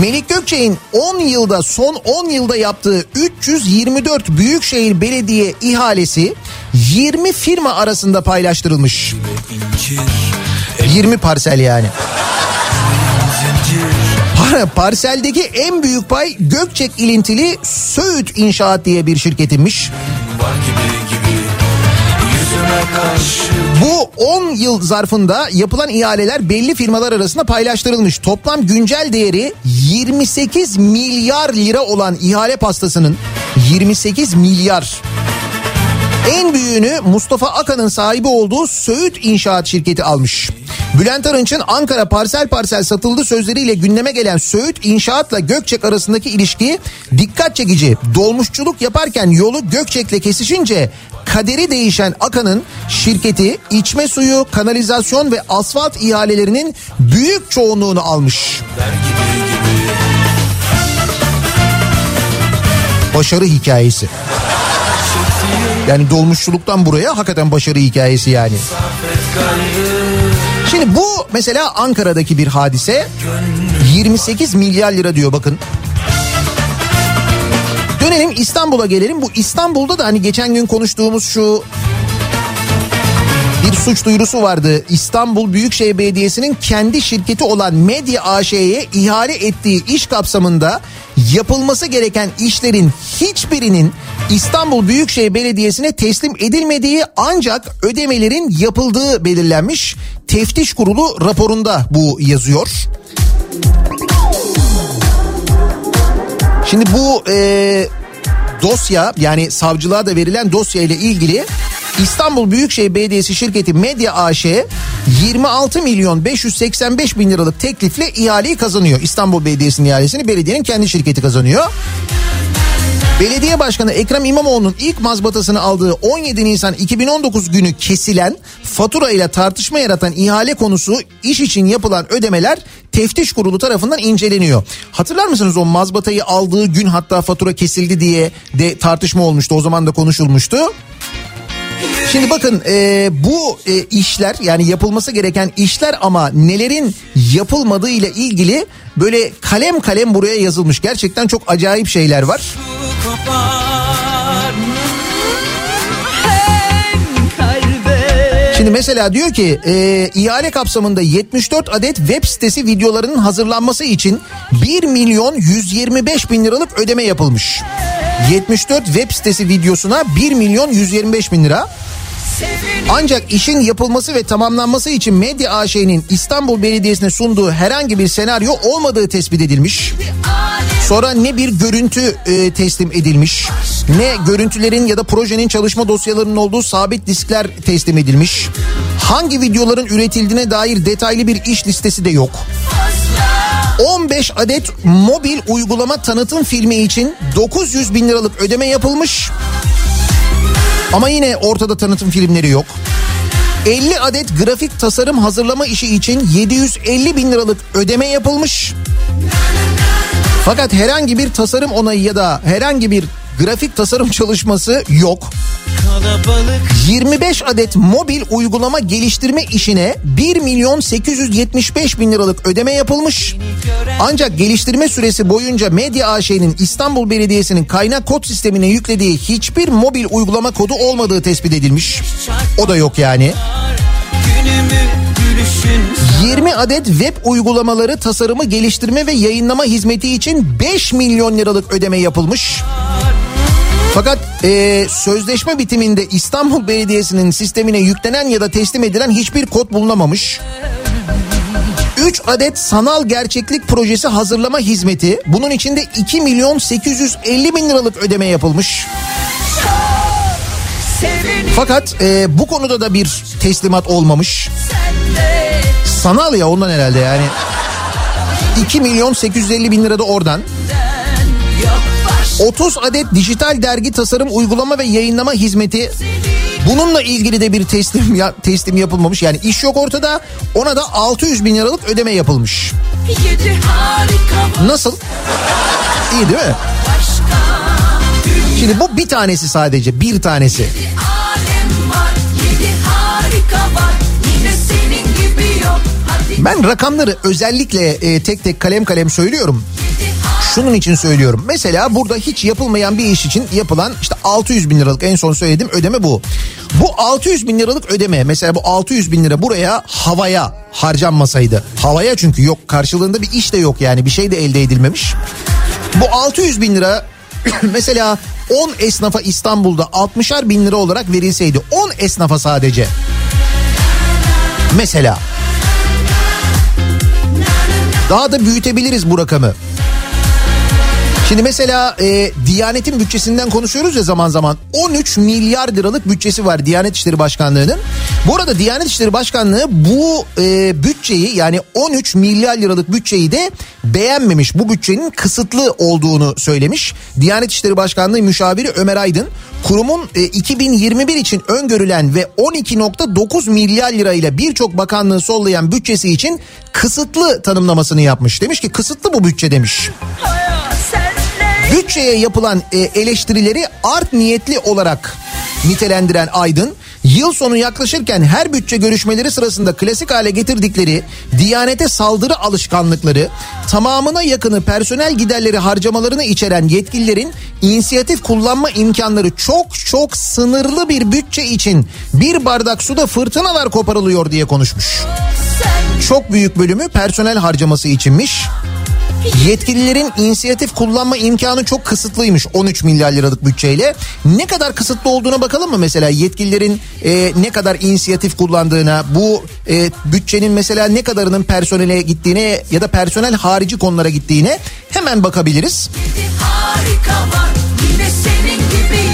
Melih Gökçek'in 10 yılda son 10 yılda yaptığı 324 büyükşehir belediye ihalesi 20 firma arasında paylaştırılmış. 20 parsel yani. Parseldeki en büyük pay Gökçek ilintili Söğüt İnşaat diye bir şirketinmiş. Bu 10 yıl zarfında yapılan ihaleler belli firmalar arasında paylaştırılmış. Toplam güncel değeri 28 milyar lira olan ihale pastasının 28 milyar. En büyüğünü Mustafa Akan'ın sahibi olduğu Söğüt İnşaat şirketi almış. Bülent Arınç'ın Ankara parsel parsel satıldı sözleriyle gündeme gelen Söğüt İnşaat'la Gökçek arasındaki ilişki dikkat çekici. Dolmuşçuluk yaparken yolu Gökçek'le kesişince kaderi değişen Akan'ın şirketi içme suyu, kanalizasyon ve asfalt ihalelerinin büyük çoğunluğunu almış. Başarı hikayesi. Yani dolmuşçuluktan buraya hakikaten başarı hikayesi yani. Şimdi bu mesela Ankara'daki bir hadise. 28 milyar lira diyor bakın. Dönelim İstanbul'a gelelim. Bu İstanbul'da da hani geçen gün konuştuğumuz şu bir suç duyurusu vardı. İstanbul Büyükşehir Belediyesi'nin kendi şirketi olan Medya AŞ'ye ihale ettiği iş kapsamında yapılması gereken işlerin hiçbirinin İstanbul Büyükşehir Belediyesi'ne teslim edilmediği ancak ödemelerin yapıldığı belirlenmiş. Teftiş Kurulu raporunda bu yazıyor. Şimdi bu dosya yani savcılığa da verilen dosya ile ilgili İstanbul Büyükşehir Belediyesi şirketi Medya AŞ 26 milyon 585 bin liralık teklifle ihaleyi kazanıyor. İstanbul Belediyesi'nin ihalesini belediyenin kendi şirketi kazanıyor. Belediye Başkanı Ekrem İmamoğlu'nun ilk mazbatasını aldığı 17 Nisan 2019 günü kesilen fatura ile tartışma yaratan ihale konusu iş için yapılan ödemeler Teftiş Kurulu tarafından inceleniyor. Hatırlar mısınız o mazbatayı aldığı gün hatta fatura kesildi diye de tartışma olmuştu. O zaman da konuşulmuştu. Şimdi bakın bu işler yani yapılması gereken işler ama nelerin yapılmadığı ile ilgili böyle kalem kalem buraya yazılmış. Gerçekten çok acayip şeyler var. Şimdi mesela diyor ki ihale kapsamında 74 adet web sitesi videolarının hazırlanması için 1.125.000 liralık ödeme yapılmış. 74 web sitesi videosuna 1.125.000 lira. Ancak işin yapılması ve tamamlanması için Medya AŞ'nin İstanbul Belediyesi'ne sunduğu herhangi bir senaryo olmadığı tespit edilmiş. Sonra ne bir görüntü teslim edilmiş, ne görüntülerin ya da projenin çalışma dosyalarının olduğu sabit diskler teslim edilmiş. Hangi videoların üretildiğine dair detaylı bir iş listesi de yok. 15 adet mobil uygulama tanıtım filmi için 900.000 liralık ödeme yapılmış. Ama yine ortada tanıtım filmleri yok. 50 adet grafik tasarım hazırlama işi için 750.000 liralık ödeme yapılmış. Fakat herhangi bir tasarım onayı ya da herhangi bir grafik tasarım çalışması yok. 25 adet mobil uygulama geliştirme işine 1.875.000 liralık ödeme yapılmış. Ancak geliştirme süresi boyunca Medya AŞ'nin İstanbul Belediyesi'nin kaynak kod sistemine yüklediği hiçbir mobil uygulama kodu olmadığı tespit edilmiş. O da yok yani. 20 adet web uygulamaları tasarımı, geliştirme ve yayınlama hizmeti için 5.000.000 liralık ödeme yapılmış. Fakat sözleşme bitiminde İstanbul Belediyesi'nin sistemine yüklenen ya da teslim edilen hiçbir kod bulunamamış. 3 adet sanal gerçeklik projesi hazırlama hizmeti, bunun içinde 2.850.000 liralık ödeme yapılmış. Fakat bu konuda da bir teslimat olmamış. Sanal ya ondan herhalde yani. 2.850.000 lira da oradan. 30 adet dijital dergi tasarım, uygulama ve yayınlama hizmeti, bununla ilgili de bir teslim yapılmamış. Yani iş yok ortada, ona da 600.000 liralık ödeme yapılmış. Nasıl? İyi değil mi? Şimdi bu bir tanesi sadece, bir tanesi. Ben rakamları özellikle tek tek kalem kalem söylüyorum. Şunun için söylüyorum. Mesela burada hiç yapılmayan bir iş için yapılan işte 600.000 liralık en son söylediğim ödeme bu. Bu 600.000 liralık ödeme, mesela bu 600.000 lira buraya havaya harcanmasaydı. Havaya, çünkü yok karşılığında bir iş de yok yani, bir şey de elde edilmemiş. Bu 600.000 lira mesela 10 esnafa İstanbul'da 60'ar bin lira olarak verilseydi, 10 esnafa sadece. Mesela. Daha da büyütebiliriz bu rakamı. Şimdi mesela Diyanet'in bütçesinden konuşuyoruz ya zaman zaman. 13 milyar liralık bütçesi var Diyanet İşleri Başkanlığı'nın. Bu arada Diyanet İşleri Başkanlığı bu bütçeyi, yani 13 milyar liralık bütçeyi de beğenmemiş. Bu bütçenin kısıtlı olduğunu söylemiş. Diyanet İşleri Başkanlığı müşaviri Ömer Aydın, kurumun 2021 için öngörülen ve 12.9 milyar lirayla birçok bakanlığı sollayan bütçesi için kısıtlı tanımlamasını yapmış. Demiş ki kısıtlı bu bütçe demiş. Bütçeye yapılan eleştirileri art niyetli olarak nitelendiren Aydın, yıl sonu yaklaşırken her bütçe görüşmeleri sırasında klasik hale getirdikleri Diyanet'e saldırı alışkanlıkları, tamamına yakını personel giderleri harcamalarını içeren yetkililerin inisiyatif kullanma imkanları çok çok sınırlı bir bütçe için bir bardak suda fırtınalar koparılıyor diye konuşmuş. Çok büyük bölümü personel harcaması içinmiş. Yetkililerin inisiyatif kullanma imkanı çok kısıtlıymış 13 milyar liralık bütçeyle. Ne kadar kısıtlı olduğuna bakalım mı mesela, yetkililerin ne kadar inisiyatif kullandığına, bu bütçenin mesela ne kadarının personele gittiğine ya da personel harici konulara gittiğine hemen bakabiliriz.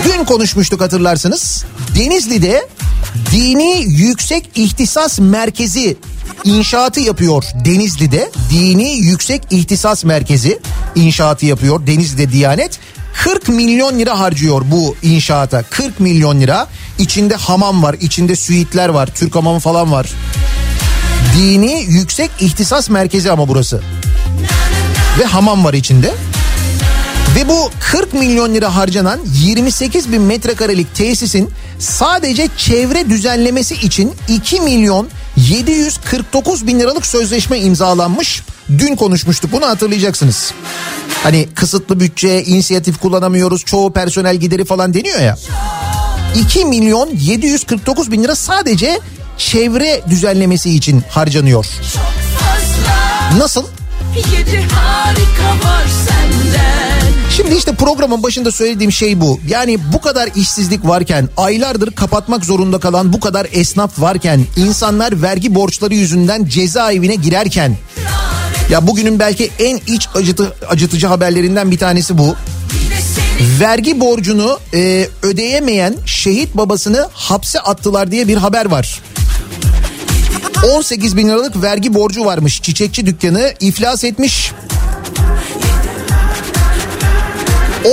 Dün konuşmuştuk hatırlarsınız. Denizli'de Dini Yüksek İhtisas Merkezi İnşaatı yapıyor Denizli'de. Dini Yüksek İhtisas Merkezi inşaatı yapıyor Denizli'de Diyanet. 40 milyon lira harcıyor bu inşaata. 40 milyon lira. İçinde hamam var, içinde süitler var, Türk hamamı falan var. Dini Yüksek İhtisas Merkezi ama burası. Ve hamam var içinde. Ve bu 40 milyon lira harcanan 28 bin metrekarelik tesisin sadece çevre düzenlemesi için 2 milyon 749 bin liralık sözleşme imzalanmış. Dün konuşmuştuk, bunu hatırlayacaksınız. Hani kısıtlı bütçe, inisiyatif kullanamıyoruz, çoğu personel gideri falan deniyor ya. 2 milyon 749 bin lira sadece çevre düzenlemesi için harcanıyor. Nasıl? Şimdi işte programın başında söylediğim şey bu. Yani bu kadar işsizlik varken, aylardır kapatmak zorunda kalan bu kadar esnaf varken, insanlar vergi borçları yüzünden cezaevine girerken, ya bugünün belki en iç acıtıcı haberlerinden bir tanesi bu. Vergi borcunu ödeyemeyen şehit babasını hapse attılar diye bir haber var. 18 bin liralık vergi borcu varmış. Çiçekçi dükkanı iflas etmiş.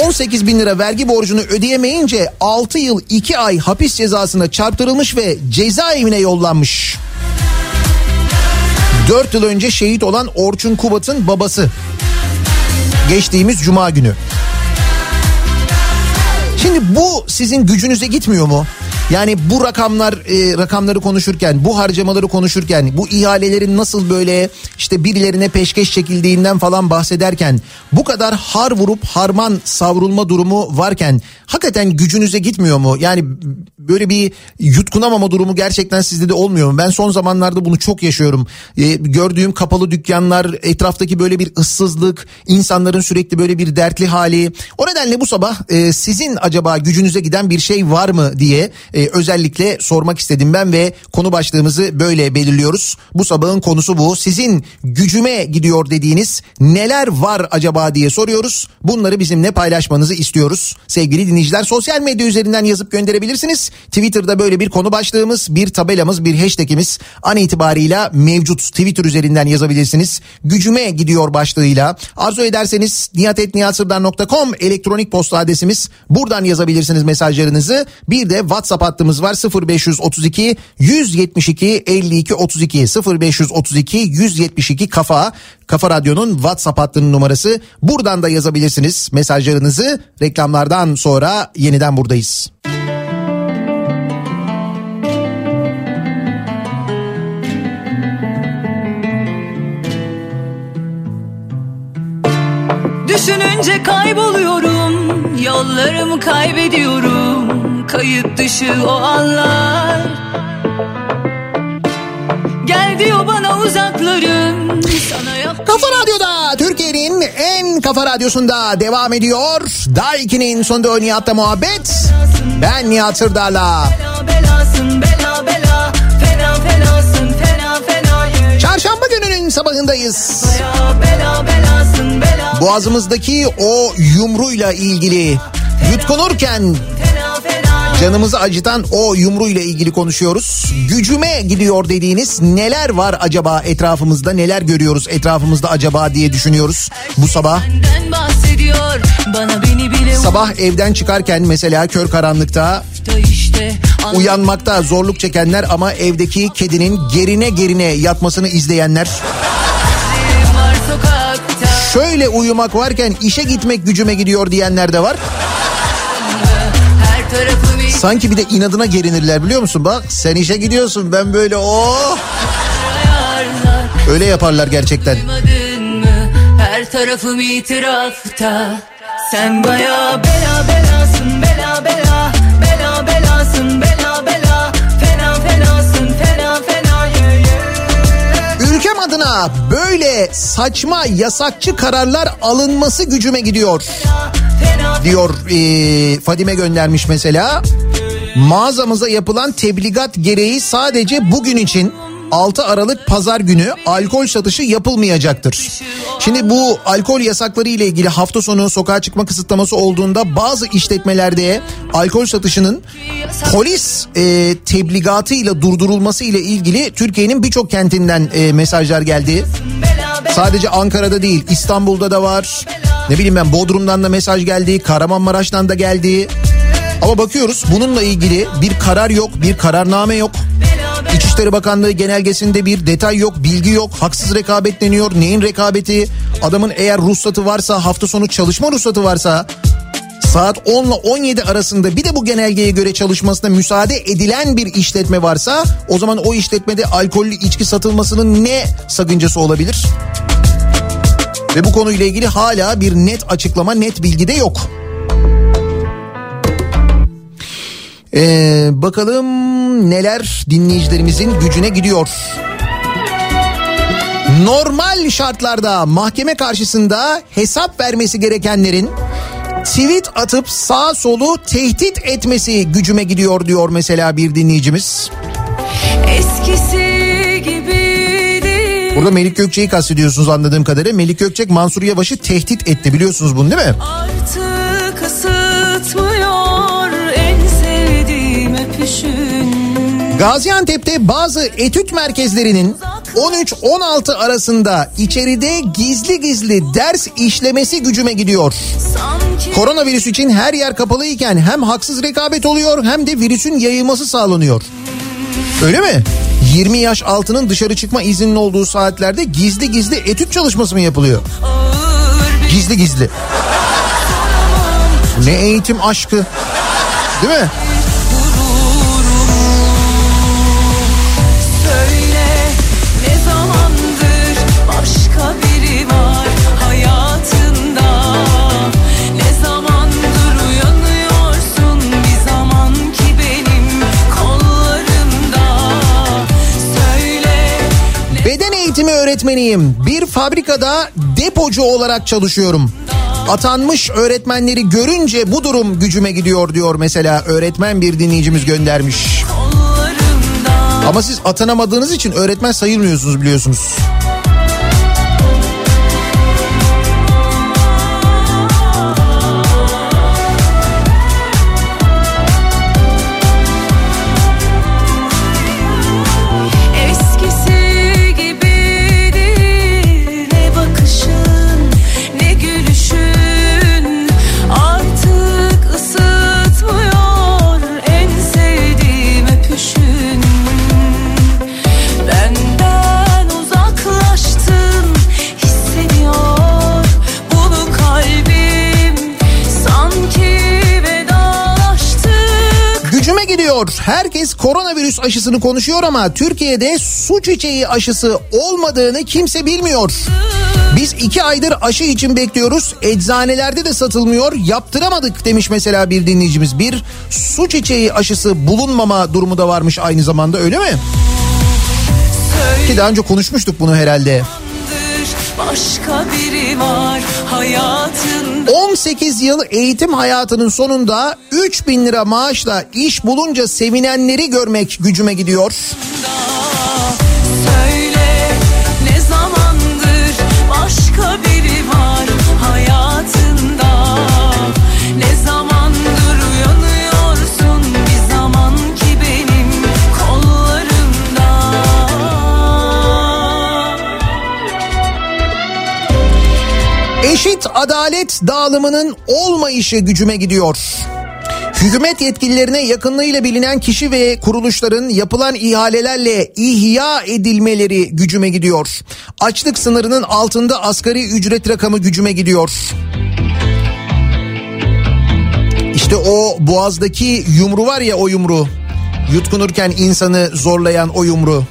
18 bin lira vergi borcunu ödeyemeyince 6 yıl 2 ay hapis cezasına çarptırılmış ve cezaevine yollanmış. 4 yıl önce şehit olan Orçun Kubat'ın babası. Geçtiğimiz cuma günü. Şimdi bu sizin gücünüze gitmiyor mu? Yani bu rakamları konuşurken, bu harcamaları konuşurken, bu ihalelerin nasıl böyle işte birilerine peşkeş çekildiğinden falan bahsederken, bu kadar har vurup harman savrulma durumu varken hakikaten gücünüze gitmiyor mu? Yani böyle bir yutkunamama durumu gerçekten sizde de olmuyor mu? Ben son zamanlarda bunu çok yaşıyorum. Gördüğüm kapalı dükkanlar, etraftaki böyle bir ıssızlık, insanların sürekli böyle bir dertli hali. O nedenle bu sabah sizin acaba gücünüze giden bir şey var mı diye özellikle sormak istedim ben ve konu başlığımızı böyle belirliyoruz. Bu sabahın konusu bu. Sizin gücüme gidiyor dediğiniz neler var acaba diye soruyoruz. Bunları bizimle paylaşmanızı istiyoruz. Sevgili dinleyiciler, sosyal medya üzerinden yazıp gönderebilirsiniz. Twitter'da böyle bir konu başlığımız, bir tabelamız, bir hashtagimiz an itibarıyla mevcut. Twitter üzerinden yazabilirsiniz. Gücüme gidiyor başlığıyla. Arzu ederseniz nihatetnihatsırdar.com elektronik posta adresimiz. Buradan yazabilirsiniz mesajlarınızı. Bir de WhatsApp hattımız var. 0532 172 52 32 0532 172 Kafa Radyo'nun WhatsApp hattının numarası. Buradan da yazabilirsiniz mesajlarınızı. Reklamlardan sonra yeniden buradayız. Düşününce kayboluyorum, yollarımı kaybediyorum. Kayıt dışı o anlar. Gel diyor bana uzaklarım. Kafa Radyo'da, Türkiye'nin en kafa radyosunda devam ediyor. Daikin'in sonunda Nihat'la Muhabbet. Ben Nihat Sırdar'la. Çarşamba gününün sabahındayız. Boğazımızdaki o yumruyla ilgili, yutkunurken canımızı acıtan o yumruyla ilgili konuşuyoruz. Gücüme gidiyor dediğiniz neler var acaba etrafımızda, neler görüyoruz etrafımızda acaba diye düşünüyoruz bu sabah. Sabah evden çıkarken mesela kör karanlıkta uyanmakta zorluk çekenler ama evdeki kedinin gerine gerine yatmasını izleyenler. Şöyle uyumak varken işe gitmek gücüme gidiyor diyenler de var. Sanki bir de inadına gerinirler, biliyor musun? Bak sen işe gidiyorsun, ben böyle oh. Öyle yaparlar gerçekten. Her tarafım itirafta. Sen bayağı bela belasın, bela bela, bela belasın, bela bela, fena fenasın, fena fena. Ülkem adına böyle saçma yasakçı kararlar alınması gücüme gidiyor diyor. Fadime göndermiş mesela. Mağazamıza yapılan tebligat gereği sadece bugün için 6 Aralık Pazar günü alkol satışı yapılmayacaktır. Şimdi bu alkol yasakları ile ilgili hafta sonu sokağa çıkma kısıtlaması olduğunda bazı işletmelerde alkol satışının polis tebligatıyla durdurulması ile ilgili Türkiye'nin birçok kentinden mesajlar geldi. Sadece Ankara'da değil, İstanbul'da da var. Ne bileyim ben, Bodrum'dan da mesaj geldi, Kahramanmaraş'tan da geldi. Ama bakıyoruz bununla ilgili bir karar yok, bir kararname yok. İçişleri Bakanlığı genelgesinde bir detay yok, bilgi yok. Haksız rekabet deniyor. Neyin rekabeti? Adamın eğer ruhsatı varsa, hafta sonu çalışma ruhsatı varsa, saat 10 ile 17 arasında bir de bu genelgeye göre çalışmasına müsaade edilen bir işletme varsa, o zaman o işletmede alkollü içki satılmasının ne sakıncası olabilir? Ve bu konuyla ilgili hala bir net açıklama, net bilgi de yok. Bakalım neler dinleyicilerimizin gücüne gidiyor. Normal şartlarda mahkeme karşısında hesap vermesi gerekenlerin tweet atıp sağ solu tehdit etmesi gücüme gidiyor diyor mesela bir dinleyicimiz. Eskisi gibiydi. Burada Melih Gökçek'i kastediyorsunuz anladığım kadarıyla. Melih Gökçek Mansur Yavaş'ı tehdit etti, biliyorsunuz bunu değil mi? Artık ısıtmıyor en sevdiğime püşün. Gaziantep'te bazı etüt merkezlerinin 13-16 arasında içeride gizli gizli ders işlemesi gücüme gidiyor. Koronavirüs için her yer kapalı iken hem haksız rekabet oluyor hem de virüsün yayılması sağlanıyor. Öyle mi? 20 yaş altının dışarı çıkma izninin olduğu saatlerde gizli gizli etüt çalışması mı yapılıyor? Gizli gizli. Ne eğitim aşkı, değil mi? Öğretmeniyim. Bir fabrikada depocu olarak çalışıyorum. Atanmış öğretmenleri görünce bu durum gücüme gidiyor diyor mesela öğretmen bir dinleyicimiz göndermiş. Ama siz atanamadığınız için öğretmen sayılmıyorsunuz, biliyorsunuz. Herkes koronavirüs aşısını konuşuyor ama Türkiye'de su çiçeği aşısı olmadığını kimse bilmiyor. Biz 2 aydır aşı için bekliyoruz. Eczanelerde de satılmıyor. Yaptıramadık demiş mesela bir dinleyicimiz. Bir su çiçeği aşısı bulunmama durumu da varmış aynı zamanda, öyle mi? Ki daha önce konuşmuştuk bunu herhalde. Başka biri var hayatında. 18 yıl eğitim hayatının sonunda 3.000 lira maaşla iş bulunca sevinenleri görmek gücüme gidiyor. Söyle ne zamandır başka biri var hayatında. Ne zamandır uyanıyorsun bir zaman ki benim kollarımda. Eşit adalet dağılımının olmayışı gücüme gidiyor. Hükümet yetkililerine yakınlığıyla bilinen kişi ve kuruluşların yapılan ihalelerle ihya edilmeleri gücüme gidiyor. Açlık sınırının altında asgari ücret rakamı gücüme gidiyor. İşte o boğazdaki yumru var ya, o yumru. Yutkunurken insanı zorlayan o yumru.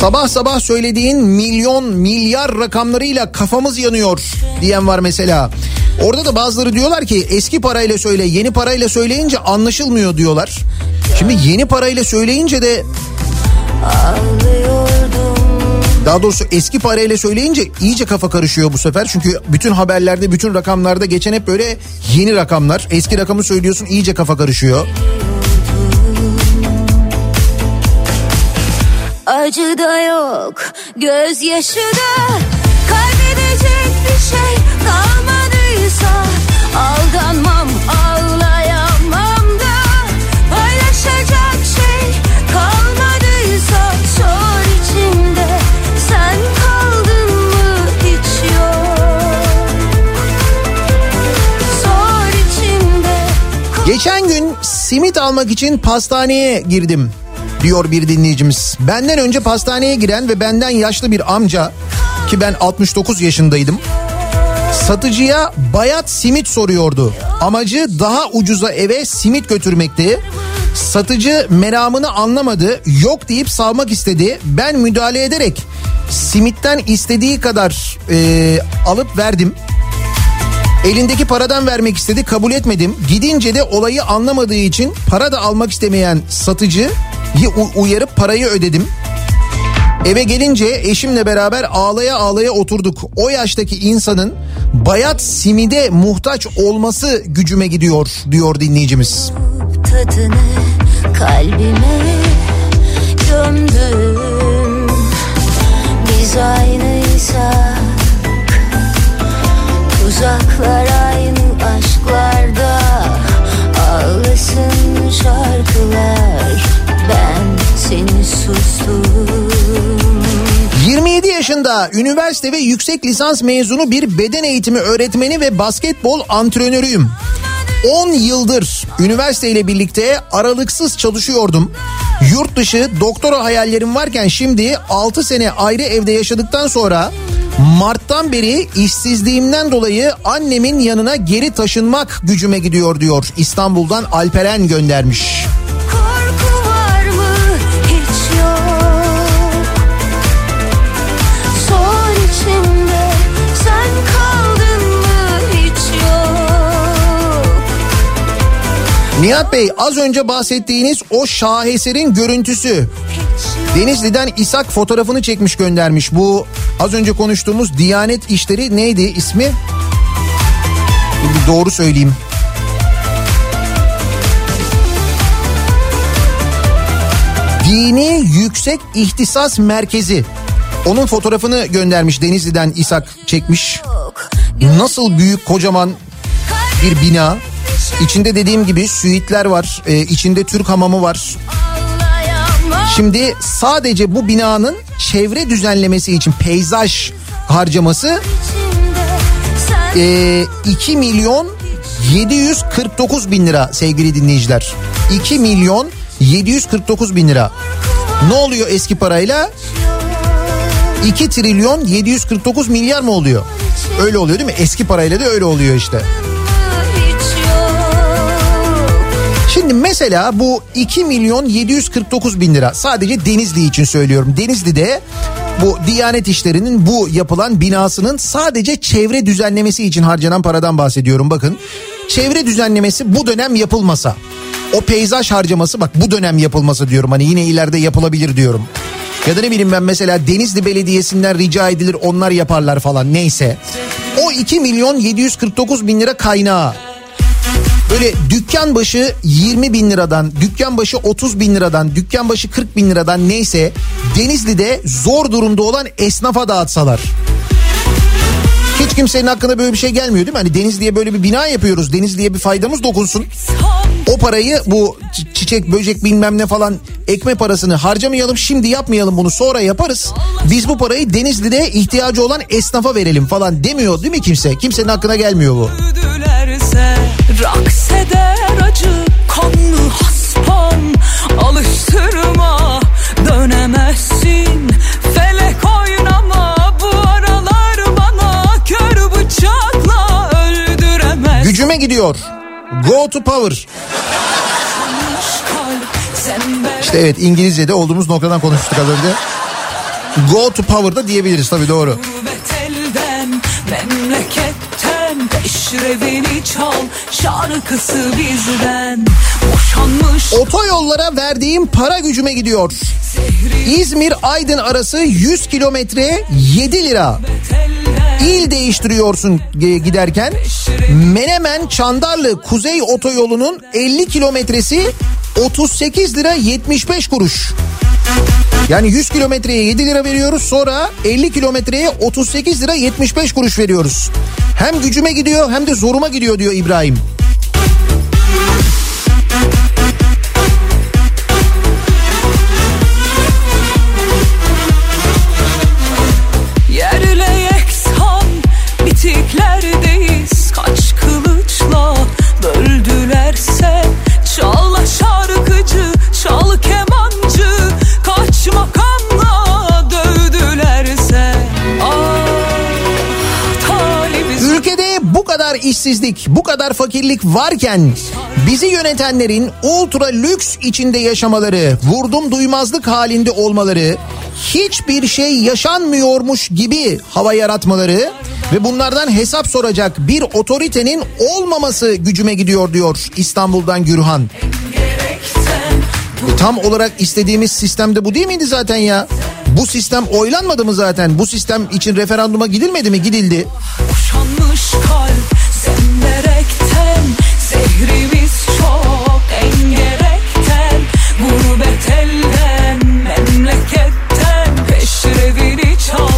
Sabah sabah söylediğin milyon milyar rakamlarıyla kafamız yanıyor diyen var mesela. Orada da bazıları diyorlar ki eski parayla söyle, yeni parayla söyleyince anlaşılmıyor diyorlar. Şimdi yeni parayla söyleyince de, daha doğrusu eski parayla söyleyince iyice kafa karışıyor bu sefer. Çünkü bütün haberlerde, bütün rakamlarda geçen hep böyle yeni rakamlar. Eski rakamı söylüyorsun, iyice kafa karışıyor. Acı da yok, gözyaşı da, kaybedecek bir şey kalmadıysa aldanmam, ağlayamam da, paylaşacak şey kalmadıysa sor içimde sen. simit almak için pastaneye girdim diyor bir dinleyicimiz. Benden önce pastaneye giren ve benden yaşlı bir amca, ki ben 69 yaşındaydım, satıcıya bayat simit soruyordu. Amacı daha ucuza eve simit götürmekti. Satıcı meramını anlamadı, yok deyip salmak istedi. Ben müdahale ederek simitten istediği kadar alıp verdim. Elindeki paradan vermek istedi, kabul etmedim. Gidince de olayı anlamadığı için para da almak istemeyen satıcıyı uyarıp parayı ödedim. Eve gelince eşimle beraber ağlaya ağlaya oturduk. O yaştaki insanın bayat simide muhtaç olması gücüme gidiyor diyor dinleyicimiz. Tadını kalbime gömdüm, biz aynıysak uzaklar aynı aşklarda, ağlasın şarkılar, ben seni sustum. 27 yaşında üniversite ve yüksek lisans mezunu bir beden eğitimi öğretmeni ve basketbol antrenörüyüm. 10 yıldır üniversiteyle birlikte aralıksız çalışıyordum. Yurt dışı doktora hayallerim varken şimdi 6 sene ayrı evde yaşadıktan sonra Mart'tan beri işsizliğimden dolayı annemin yanına geri taşınmak gücüme gidiyor diyor. İstanbul'dan Alperen göndermiş. Nihat Bey, az önce bahsettiğiniz o şaheserin görüntüsü, Denizli'den İshak fotoğrafını çekmiş göndermiş. Bu az önce konuştuğumuz Diyanet İşleri neydi ismi? Doğru söyleyeyim. Dini Yüksek İhtisas Merkezi. Onun fotoğrafını göndermiş, Denizli'den İshak çekmiş. Nasıl büyük, kocaman bir bina. İçinde dediğim gibi suitler var, içinde Türk hamamı var. Şimdi sadece bu binanın çevre düzenlemesi için peyzaj harcaması 2.749.000 lira sevgili dinleyiciler. 2.749.000 lira. Ne oluyor eski parayla? 2.749 milyar mı oluyor? Öyle oluyor değil mi? Eski parayla da öyle oluyor işte. Şimdi mesela bu 2.749.000 lira sadece Denizli için söylüyorum. Denizli'de bu Diyanet İşleri'nin bu yapılan binasının sadece çevre düzenlemesi için harcanan paradan bahsediyorum bakın. Çevre düzenlemesi bu dönem yapılmasa, o peyzaj harcaması, bak bu dönem yapılmasa diyorum, hani yine ileride yapılabilir diyorum. Ya da ne bileyim ben, mesela Denizli Belediyesi'nden rica edilir, onlar yaparlar falan, neyse. O 2.749.000 lira kaynağı böyle dükkan başı 20 bin liradan, dükkan başı 30 bin liradan, dükkan başı 40 bin liradan, neyse, Denizli'de zor durumda olan esnafa dağıtsalar. Hiç kimsenin hakkında böyle bir şey gelmiyor değil mi? Hani Denizli'ye böyle bir bina yapıyoruz, Denizli'ye bir faydamız dokunsun. O parayı, bu çiçek, böcek, bilmem ne falan ekme parasını harcamayalım, şimdi yapmayalım bunu, sonra yaparız. Biz bu parayı Denizli'de ihtiyacı olan esnafa verelim falan demiyor değil mi kimse? Kimsenin hakkına gelmiyor bu. Raks eder acı kanlı haspam, alıştırma dönemezsin, felek oynama, bu aralar bana kör bıçakla öldüremez. Gücüme gidiyor. Go to power. İşte evet, İngilizce'de olduğumuz noktadan konuştuk az önce. Go to power da diyebiliriz tabii, doğru. Otoyollara verdiğim para gücüme gidiyor. İzmir-Aydın arası 100 kilometre 7 lira. İl değiştiriyorsun giderken. Menemen-Çandarlı Kuzey Otoyolu'nun 50 kilometresi 38 lira 75 kuruş. Yani 100 kilometreye 7 lira veriyoruz, sonra 50 kilometreye 38 lira 75 kuruş veriyoruz. Hem gücüme gidiyor hem de zoruma gidiyor diyor İbrahim. Yerle yeksan bitiklerdeyiz, kaç kılıçla böldülerse çalış. işsizlik, bu kadar fakirlik varken bizi yönetenlerin ultra lüks içinde yaşamaları, vurdum duymazlık halinde olmaları, hiçbir şey yaşanmıyormuş gibi hava yaratmaları ve bunlardan hesap soracak bir otoritenin olmaması gücüme gidiyor diyor İstanbul'dan Gürhan. Tam olarak istediğimiz sistem de bu değil miydi zaten ya? Bu sistem oylanmadı mı zaten? Bu sistem için referanduma gidilmedi mi? Gidildi. Boşanmış kalp zemberekten, zehrimiz çok engerekten, gurbet elden, memleketten, peşrevini çal,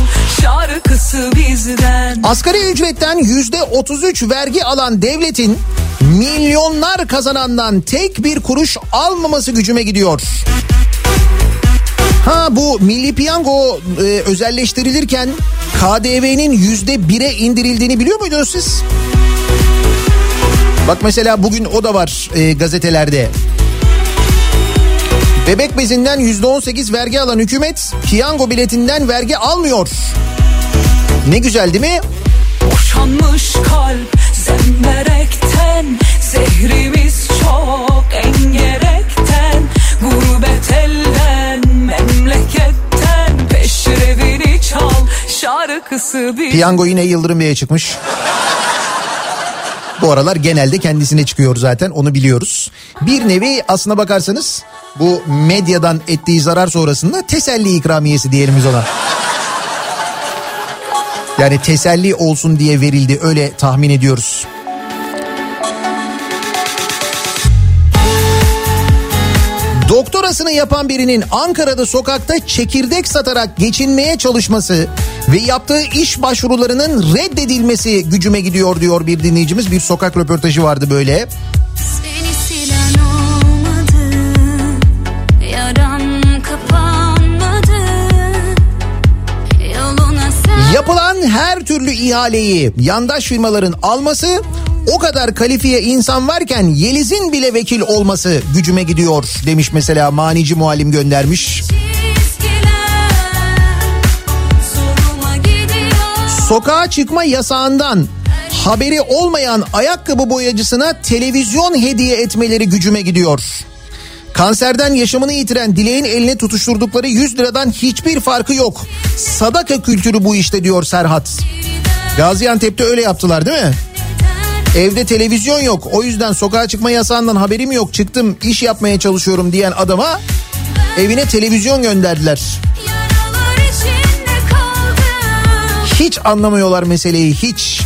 şarkısı bizden. Asgari ücretten %33 vergi alan devletin milyonlar kazanandan tek bir kuruş almaması gücüme gidiyor. Ha, bu Milli Piyango özelleştirilirken KDV'nin %1'e indirildiğini biliyor muydunuz siz? Bak mesela bugün o da var gazetelerde. Bebek bezinden %18 vergi alan hükümet piyango biletinden vergi almıyor. Ne güzel değil mi? Boşanmış kalp zemberekten, zehrimiz çok engerekten, gurbet elden, memleketten, peşrevini çal, şarkısı bir... Piyango yine Yıldırım Bey'e çıkmış. Bu aralar genelde kendisine çıkıyor zaten, onu biliyoruz. Bir nevi aslına bakarsanız bu medyadan ettiği zarar sonrasında teselli ikramiyesi diyelim biz ona. Yani teselli olsun diye verildi, öyle tahmin ediyoruz. Doktorasını yapan birinin Ankara'da sokakta çekirdek satarak geçinmeye çalışması ve yaptığı iş başvurularının reddedilmesi gücüme gidiyor diyor bir dinleyicimiz. Bir sokak röportajı vardı böyle. Yapılan her türlü ihaleyi yandaş firmaların alması, o kadar kalifiye insan varken Yeliz'in bile vekil olması gücüme gidiyor demiş mesela Manici Muallim göndermiş. Sokağa çıkma yasağından haberi olmayan ayakkabı boyacısına televizyon hediye etmeleri gücüme gidiyor. Kanserden yaşamını yitiren Dilek'in eline tutuşturdukları 100 liradan hiçbir farkı yok. Sadaka kültürü bu işte diyor Serhat. Gaziantep'te öyle yaptılar değil mi? Evde televizyon yok, o yüzden sokağa çıkma yasağından haberim yok, çıktım iş yapmaya çalışıyorum diyen adama evine televizyon gönderdiler. Hiç anlamıyorlar meseleyi, hiç.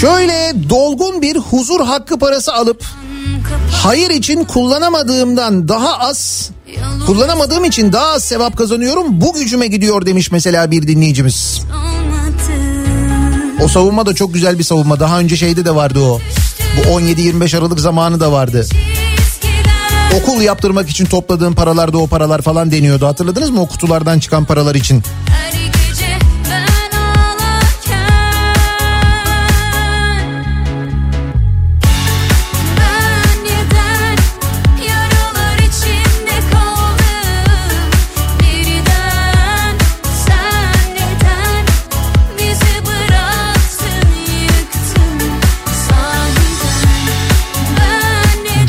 Şöyle dolgun bir huzur hakkı parası alıp hayır için kullanamadığım için daha az sevap kazanıyorum. Bu gücüme gidiyor demiş mesela bir dinleyicimiz. O savunma da çok güzel bir savunma. Daha önce şeyde de vardı o. Bu 17-25 Aralık zamanı da vardı. Okul yaptırmak için topladığım paralarda o paralar falan deniyordu. Hatırladınız mı o kutulardan çıkan paralar için?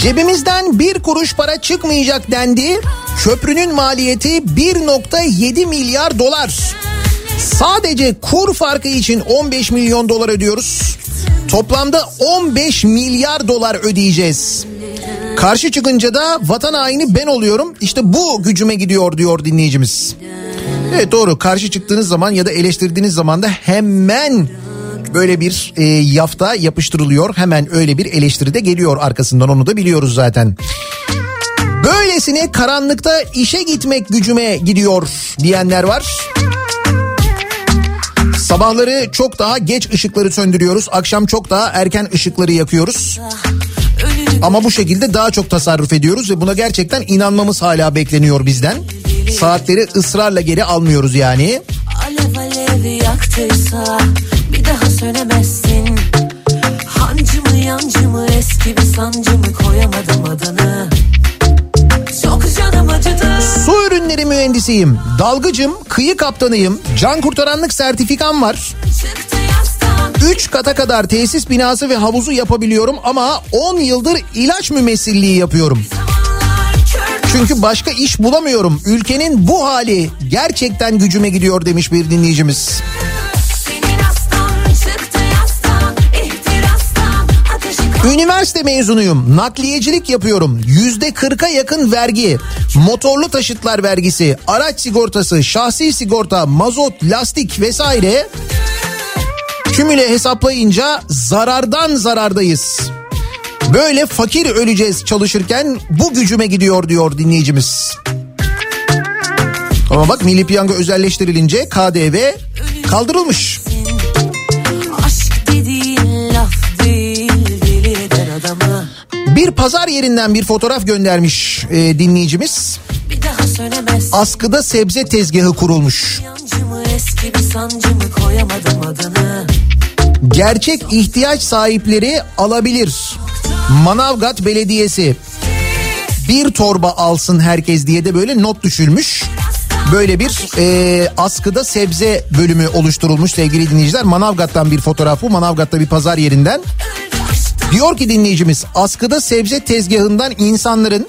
Cebimizden bir kuruş para çıkmayacak dendi. Köprünün maliyeti 1.7 milyar dolar. Sadece kur farkı için 15 milyon dolar ödüyoruz. Toplamda 15 milyar dolar ödeyeceğiz. Karşı çıkınca da vatan haini ben oluyorum. İşte bu gücüme gidiyor diyor dinleyicimiz. Evet doğru, karşı çıktığınız zaman ya da eleştirdiğiniz zaman da hemen... Böyle bir yafta yapıştırılıyor. Hemen öyle bir eleştiri de geliyor arkasından, onu da biliyoruz zaten. Böylesine karanlıkta işe gitmek gücüme gidiyor diyenler var. Sabahları çok daha geç ışıkları söndürüyoruz. Akşam çok daha erken ışıkları yakıyoruz. Ama bu şekilde daha çok tasarruf ediyoruz ve buna gerçekten inanmamız hala bekleniyor bizden. Saatleri ısrarla geri almıyoruz yani. Alev alev yaktıysa bir daha söylemezsin. Hancımı yancımı eski bir sancımı koyamadım adını. Su ürünleri mühendisiyim, dalgıcım, kıyı kaptanıyım, can kurtaranlık sertifikam var. 3 kata kadar tesis binası ve havuzu yapabiliyorum ama 10 yıldır ilaç mümessilliği yapıyorum. Çünkü başka iş bulamıyorum. Ülkenin bu hali gerçekten gücüme gidiyor demiş bir dinleyicimiz. Üniversite mezunuyum, nakliyecilik yapıyorum, %40'a yakın vergi, motorlu taşıtlar vergisi, araç sigortası, şahsi sigorta, mazot, lastik vesaire. Kümüle hesaplayınca zarardan zarardayız. Böyle fakir öleceğiz çalışırken, bu gücüme gidiyor diyor dinleyicimiz. Ama bak, Milli Piyango özelleştirilince KDV kaldırılmış. Bir pazar yerinden bir fotoğraf göndermiş dinleyicimiz. Askıda sebze tezgahı kurulmuş. Gerçek ihtiyaç sahipleri alabilir. Manavgat Belediyesi bir torba alsın herkes diye de böyle not düşülmüş. Böyle bir askıda sebze bölümü oluşturulmuş sevgili dinleyiciler. Manavgat'tan bir fotoğraf bu. Manavgat'ta bir pazar yerinden. Diyor ki dinleyicimiz, askıda sebze tezgahından insanların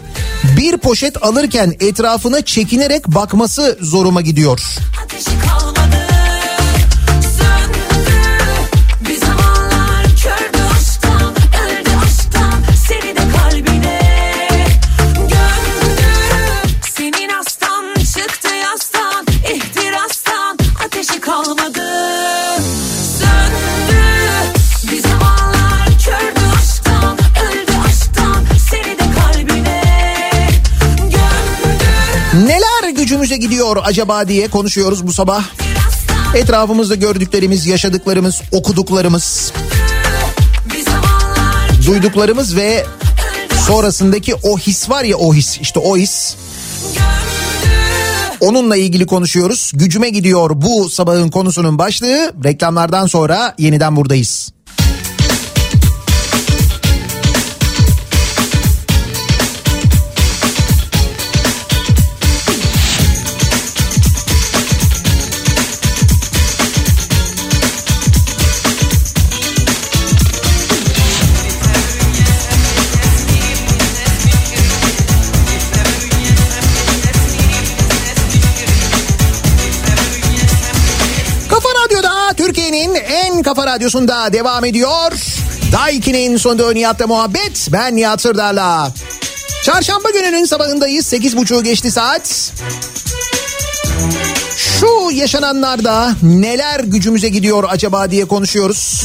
bir poşet alırken etrafına çekinerek bakması zoruma gidiyor. Kalmadı, söndü, aşktan, aşktan, seni de kalbine gömdü. Senin aslan çıktı yastan, ihtirastan ateşi kalmadı. Gücümüze gidiyor acaba diye konuşuyoruz bu sabah. Etrafımızda gördüklerimiz, yaşadıklarımız, okuduklarımız, duyduklarımız ve sonrasındaki o his var ya, o his, işte o his. Onunla ilgili konuşuyoruz. Gücüme gidiyor bu sabahın konusunun başlığı. Reklamlardan sonra yeniden buradayız. Kafa Radyosu'nda devam ediyor. Daikin'in sonunda Nihat'la Muhabbet. Ben Nihat Sırdar'la. Çarşamba gününün sabahındayız. 8.30 geçti saat. Şu yaşananlarda neler gücümüze gidiyor acaba diye konuşuyoruz.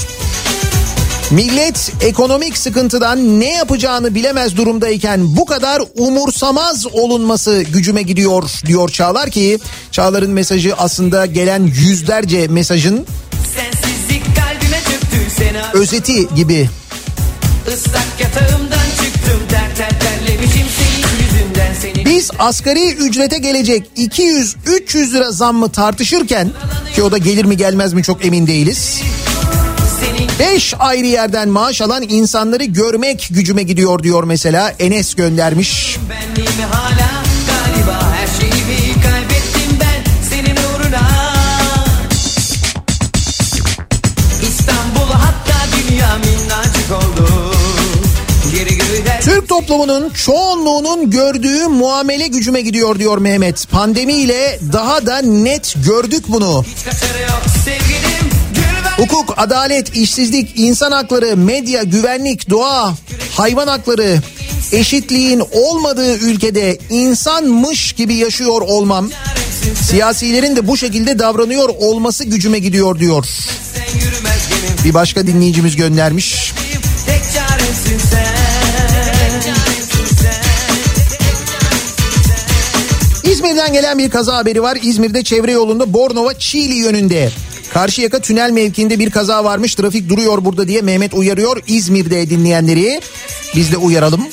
Millet ekonomik sıkıntıdan ne yapacağını bilemez durumdayken bu kadar umursamaz olunması gücüme gidiyor diyor Çağlar ki, Çağlar'ın mesajı aslında gelen yüzlerce mesajın özeti gibi. Biz asgari ücrete gelecek 200-300 lira zammı tartışırken, ki o da gelir mi gelmez mi çok emin değiliz, 5 ayrı yerden maaş alan insanları görmek gücüme gidiyor diyor mesela Enes göndermiş. Türk toplumunun çoğunluğunun gördüğü muamele gücüme gidiyor diyor Mehmet. Pandemiyle daha da net gördük bunu. Hukuk, adalet, işsizlik, insan hakları, medya, güvenlik, doğa, hayvan hakları, eşitliğin olmadığı ülkede insanmış gibi yaşıyor olmam, siyasilerin de bu şekilde davranıyor olması gücüme gidiyor diyor. Bir başka dinleyicimiz göndermiş. İzmir'den gelen bir kaza haberi var. İzmir'de çevre yolunda Bornova-Çiğli yönünde, Karşıyaka tünel mevkiinde bir kaza varmış. Trafik duruyor burada diye Mehmet uyarıyor. İzmir'de dinleyenleri biz de uyaralım.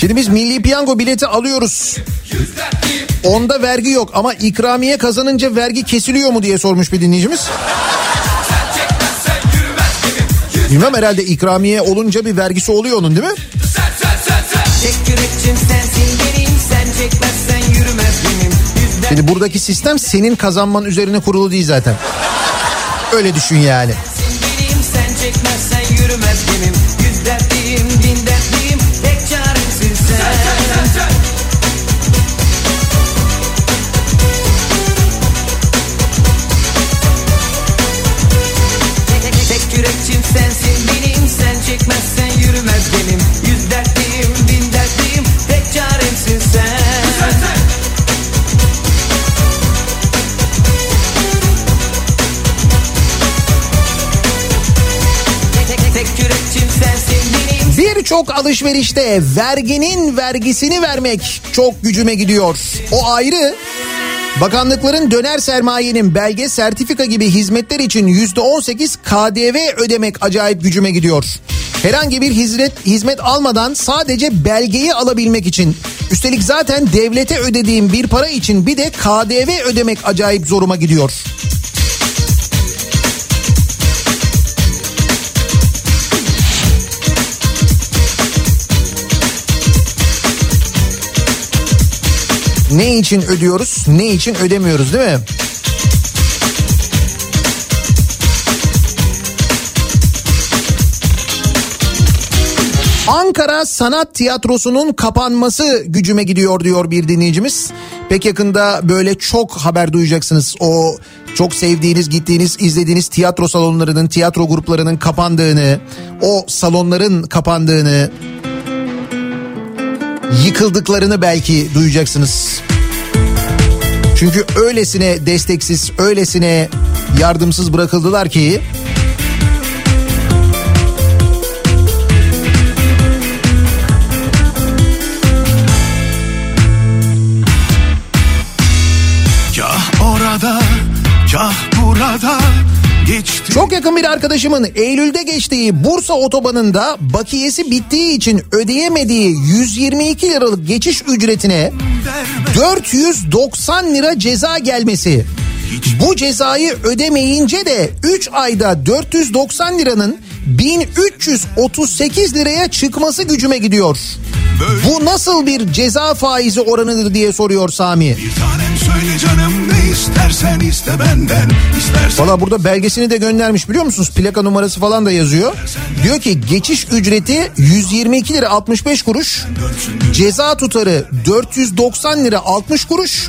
Şimdi biz Milli Piyango bileti alıyoruz. Onda vergi yok ama ikramiye kazanınca vergi kesiliyor mu diye sormuş bir dinleyicimiz. Bilmem, herhalde ikramiye olunca bir vergisi oluyor onun, değil mi? Şimdi buradaki sistem senin kazanman üzerine kurulu değil zaten. Öyle düşün yani. Birçok alışverişte verginin vergisini vermek çok gücüme gidiyor. O ayrı. Bakanlıkların döner sermayenin belge, sertifika gibi hizmetler için %18 KDV ödemek acayip gücüme gidiyor. Herhangi bir hizmet almadan sadece belgeyi alabilmek için. Üstelik zaten devlete ödediğim bir para için bir de KDV ödemek acayip zoruma gidiyor. Ne için ödüyoruz, ne için ödemiyoruz, değil mi? Ankara Sanat Tiyatrosu'nun kapanması gücüme gidiyor diyor bir dinleyicimiz. Pek yakında böyle çok haber duyacaksınız. O çok sevdiğiniz, gittiğiniz, izlediğiniz tiyatro salonlarının, tiyatro gruplarının kapandığını, o salonların kapandığını, yıkıldıklarını belki duyacaksınız. Çünkü öylesine desteksiz, öylesine yardımsız bırakıldılar ki... Kah orada, kah burada... Çok yakın bir arkadaşımın Eylül'de geçtiği Bursa otobanında bakiyesi bittiği için ödeyemediği 122 liralık geçiş ücretine 490 lira ceza gelmesi. Bu cezayı ödemeyince de 3 ayda 490 liranın 1338 liraya çıkması gücüme gidiyor. Bu nasıl bir ceza faizi oranıdır diye soruyor Sami. Valla burada belgesini de göndermiş, biliyor musunuz? Plaka numarası falan da yazıyor. Diyor ki geçiş ücreti 122 lira 65 kuruş. Ceza tutarı 490 lira 60 kuruş.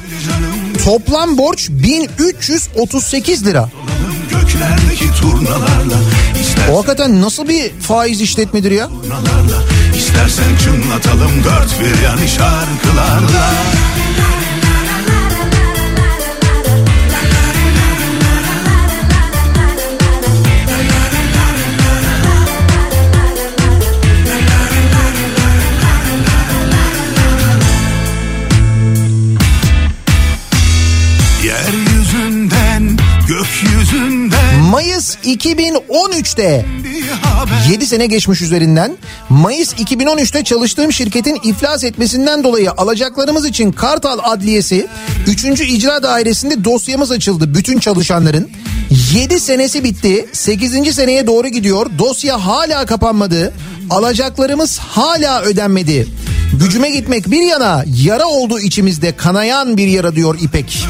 Toplam borç 1338 lira. O hakikaten nasıl bir faiz işletmedir ya? İstersen çınlatalım dört bir yanı şarkılarla. Mayıs 2013'te 7 sene geçmiş üzerinden. Mayıs 2013'te çalıştığım şirketin iflas etmesinden dolayı alacaklarımız için Kartal Adliyesi 3. İcra Dairesi'nde dosyamız açıldı bütün çalışanların. 7 senesi bitti. 8. seneye doğru gidiyor. Dosya hala kapanmadı. Alacaklarımız hala ödenmedi. Gücüme gitmek bir yana, yara oldu içimizde, kanayan bir yara diyor İpek.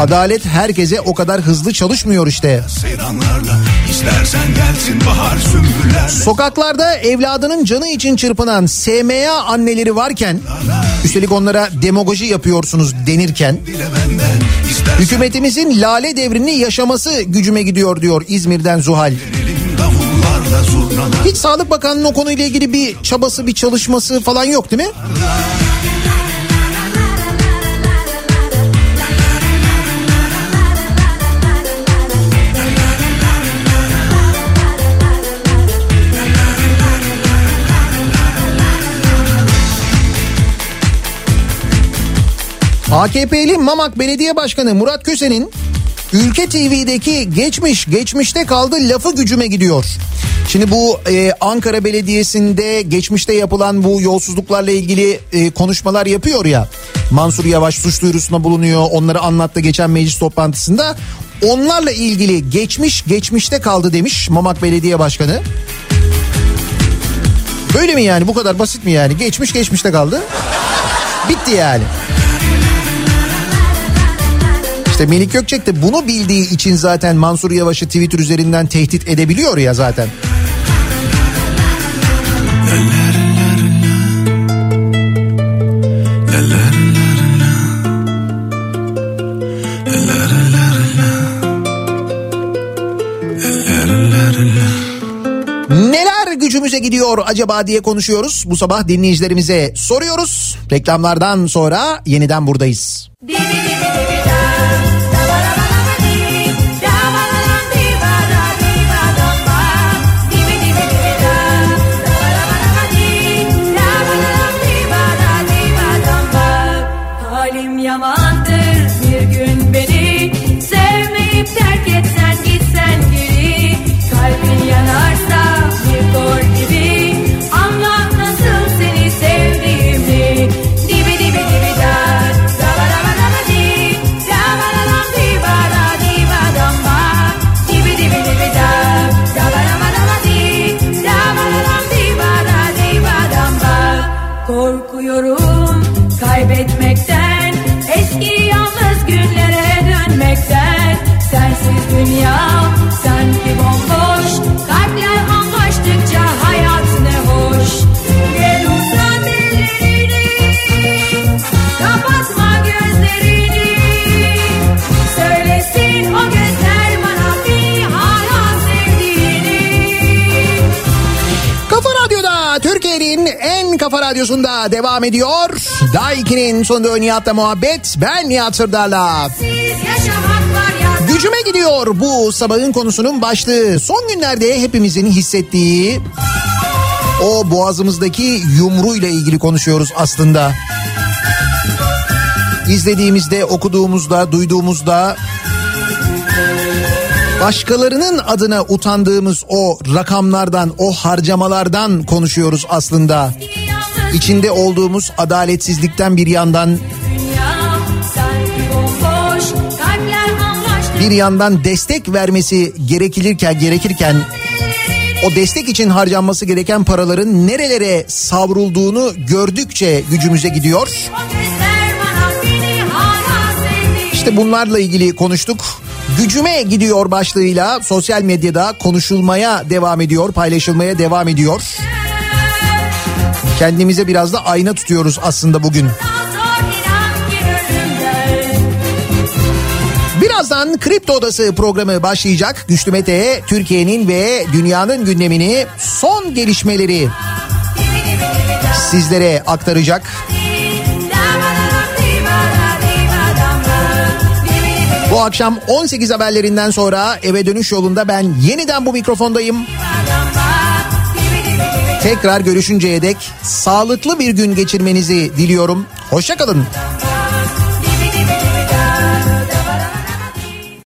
Adalet herkese o kadar hızlı çalışmıyor işte. Sokaklarda evladının canı için çırpınan SMA anneleri varken, üstelik onlara demagoji yapıyorsunuz denirken, hükümetimizin lale devrini yaşaması gücüme gidiyor diyor İzmir'den Zuhal. Hiç Sağlık Bakanı'nın o konuyla ilgili bir çabası, bir çalışması falan yok, değil mi? AKP'li Mamak Belediye Başkanı Murat Köse'nin Ülke TV'deki geçmişte kaldı lafı gücüme gidiyor. Şimdi bu Ankara Belediyesi'nde geçmişte yapılan bu yolsuzluklarla ilgili konuşmalar yapıyor ya. Mansur Yavaş suç duyurusuna bulunuyor. Onları anlattı geçen meclis toplantısında. Onlarla ilgili geçmişte kaldı demiş Mamak Belediye Başkanı. Böyle mi yani, bu kadar basit mi yani? Geçmişte kaldı. Bitti yani. İşte Melih Gökçek de bunu bildiği için zaten Mansur Yavaş'ı Twitter üzerinden tehdit edebiliyor ya zaten. Gücümüze gidiyor acaba diye konuşuyoruz. Bu sabah dinleyicilerimize soruyoruz. Reklamlardan sonra yeniden buradayız. Halim yamandır, bir gün beni sevmeyip terk etsen, gitsen geri, kalbin yanarsa. Korkuyorum kaybetmekten, eski yalnız günlere dönmekten. Sensiz dünya sanki bomboş, kalpler anlaştıkça hayat ne hoş. Gel uzat ellerini, kapatma gözlerini, söylesin o gözler bana beni hala sevdiğini. Kafa Radyo'da Türkiye'nin Kafa Radyosu'nda devam ediyor. Daikin'in sonunda Nihat'la Muhabbet. Ben Nihat Sırdar'la. Gücüme gidiyor bu sabahın konusunun başlığı. Son günlerde hepimizin hissettiği o boğazımızdaki yumruğuyla ilgili konuşuyoruz aslında. İzlediğimizde, okuduğumuzda, duyduğumuzda başkalarının adına utandığımız o rakamlardan, o harcamalardan konuşuyoruz aslında. İçinde olduğumuz adaletsizlikten bir yandan, bir yandan destek vermesi gerekirken o destek için harcanması gereken paraların nerelere savrulduğunu gördükçe gücümüze gidiyor. İşte bunlarla ilgili konuştuk. Gücüme gidiyor başlığıyla sosyal medyada konuşulmaya devam ediyor, paylaşılmaya devam ediyor. Kendimize biraz da ayna tutuyoruz aslında bugün. Birazdan Kripto Odası programı başlayacak. Güçlü Mete'ye Türkiye'nin ve dünyanın gündemini, son gelişmeleri sizlere aktaracak. Bu akşam 18 haberlerinden sonra eve dönüş yolunda ben yeniden bu mikrofondayım. Tekrar görüşünceye dek sağlıklı bir gün geçirmenizi diliyorum. Hoşça kalın.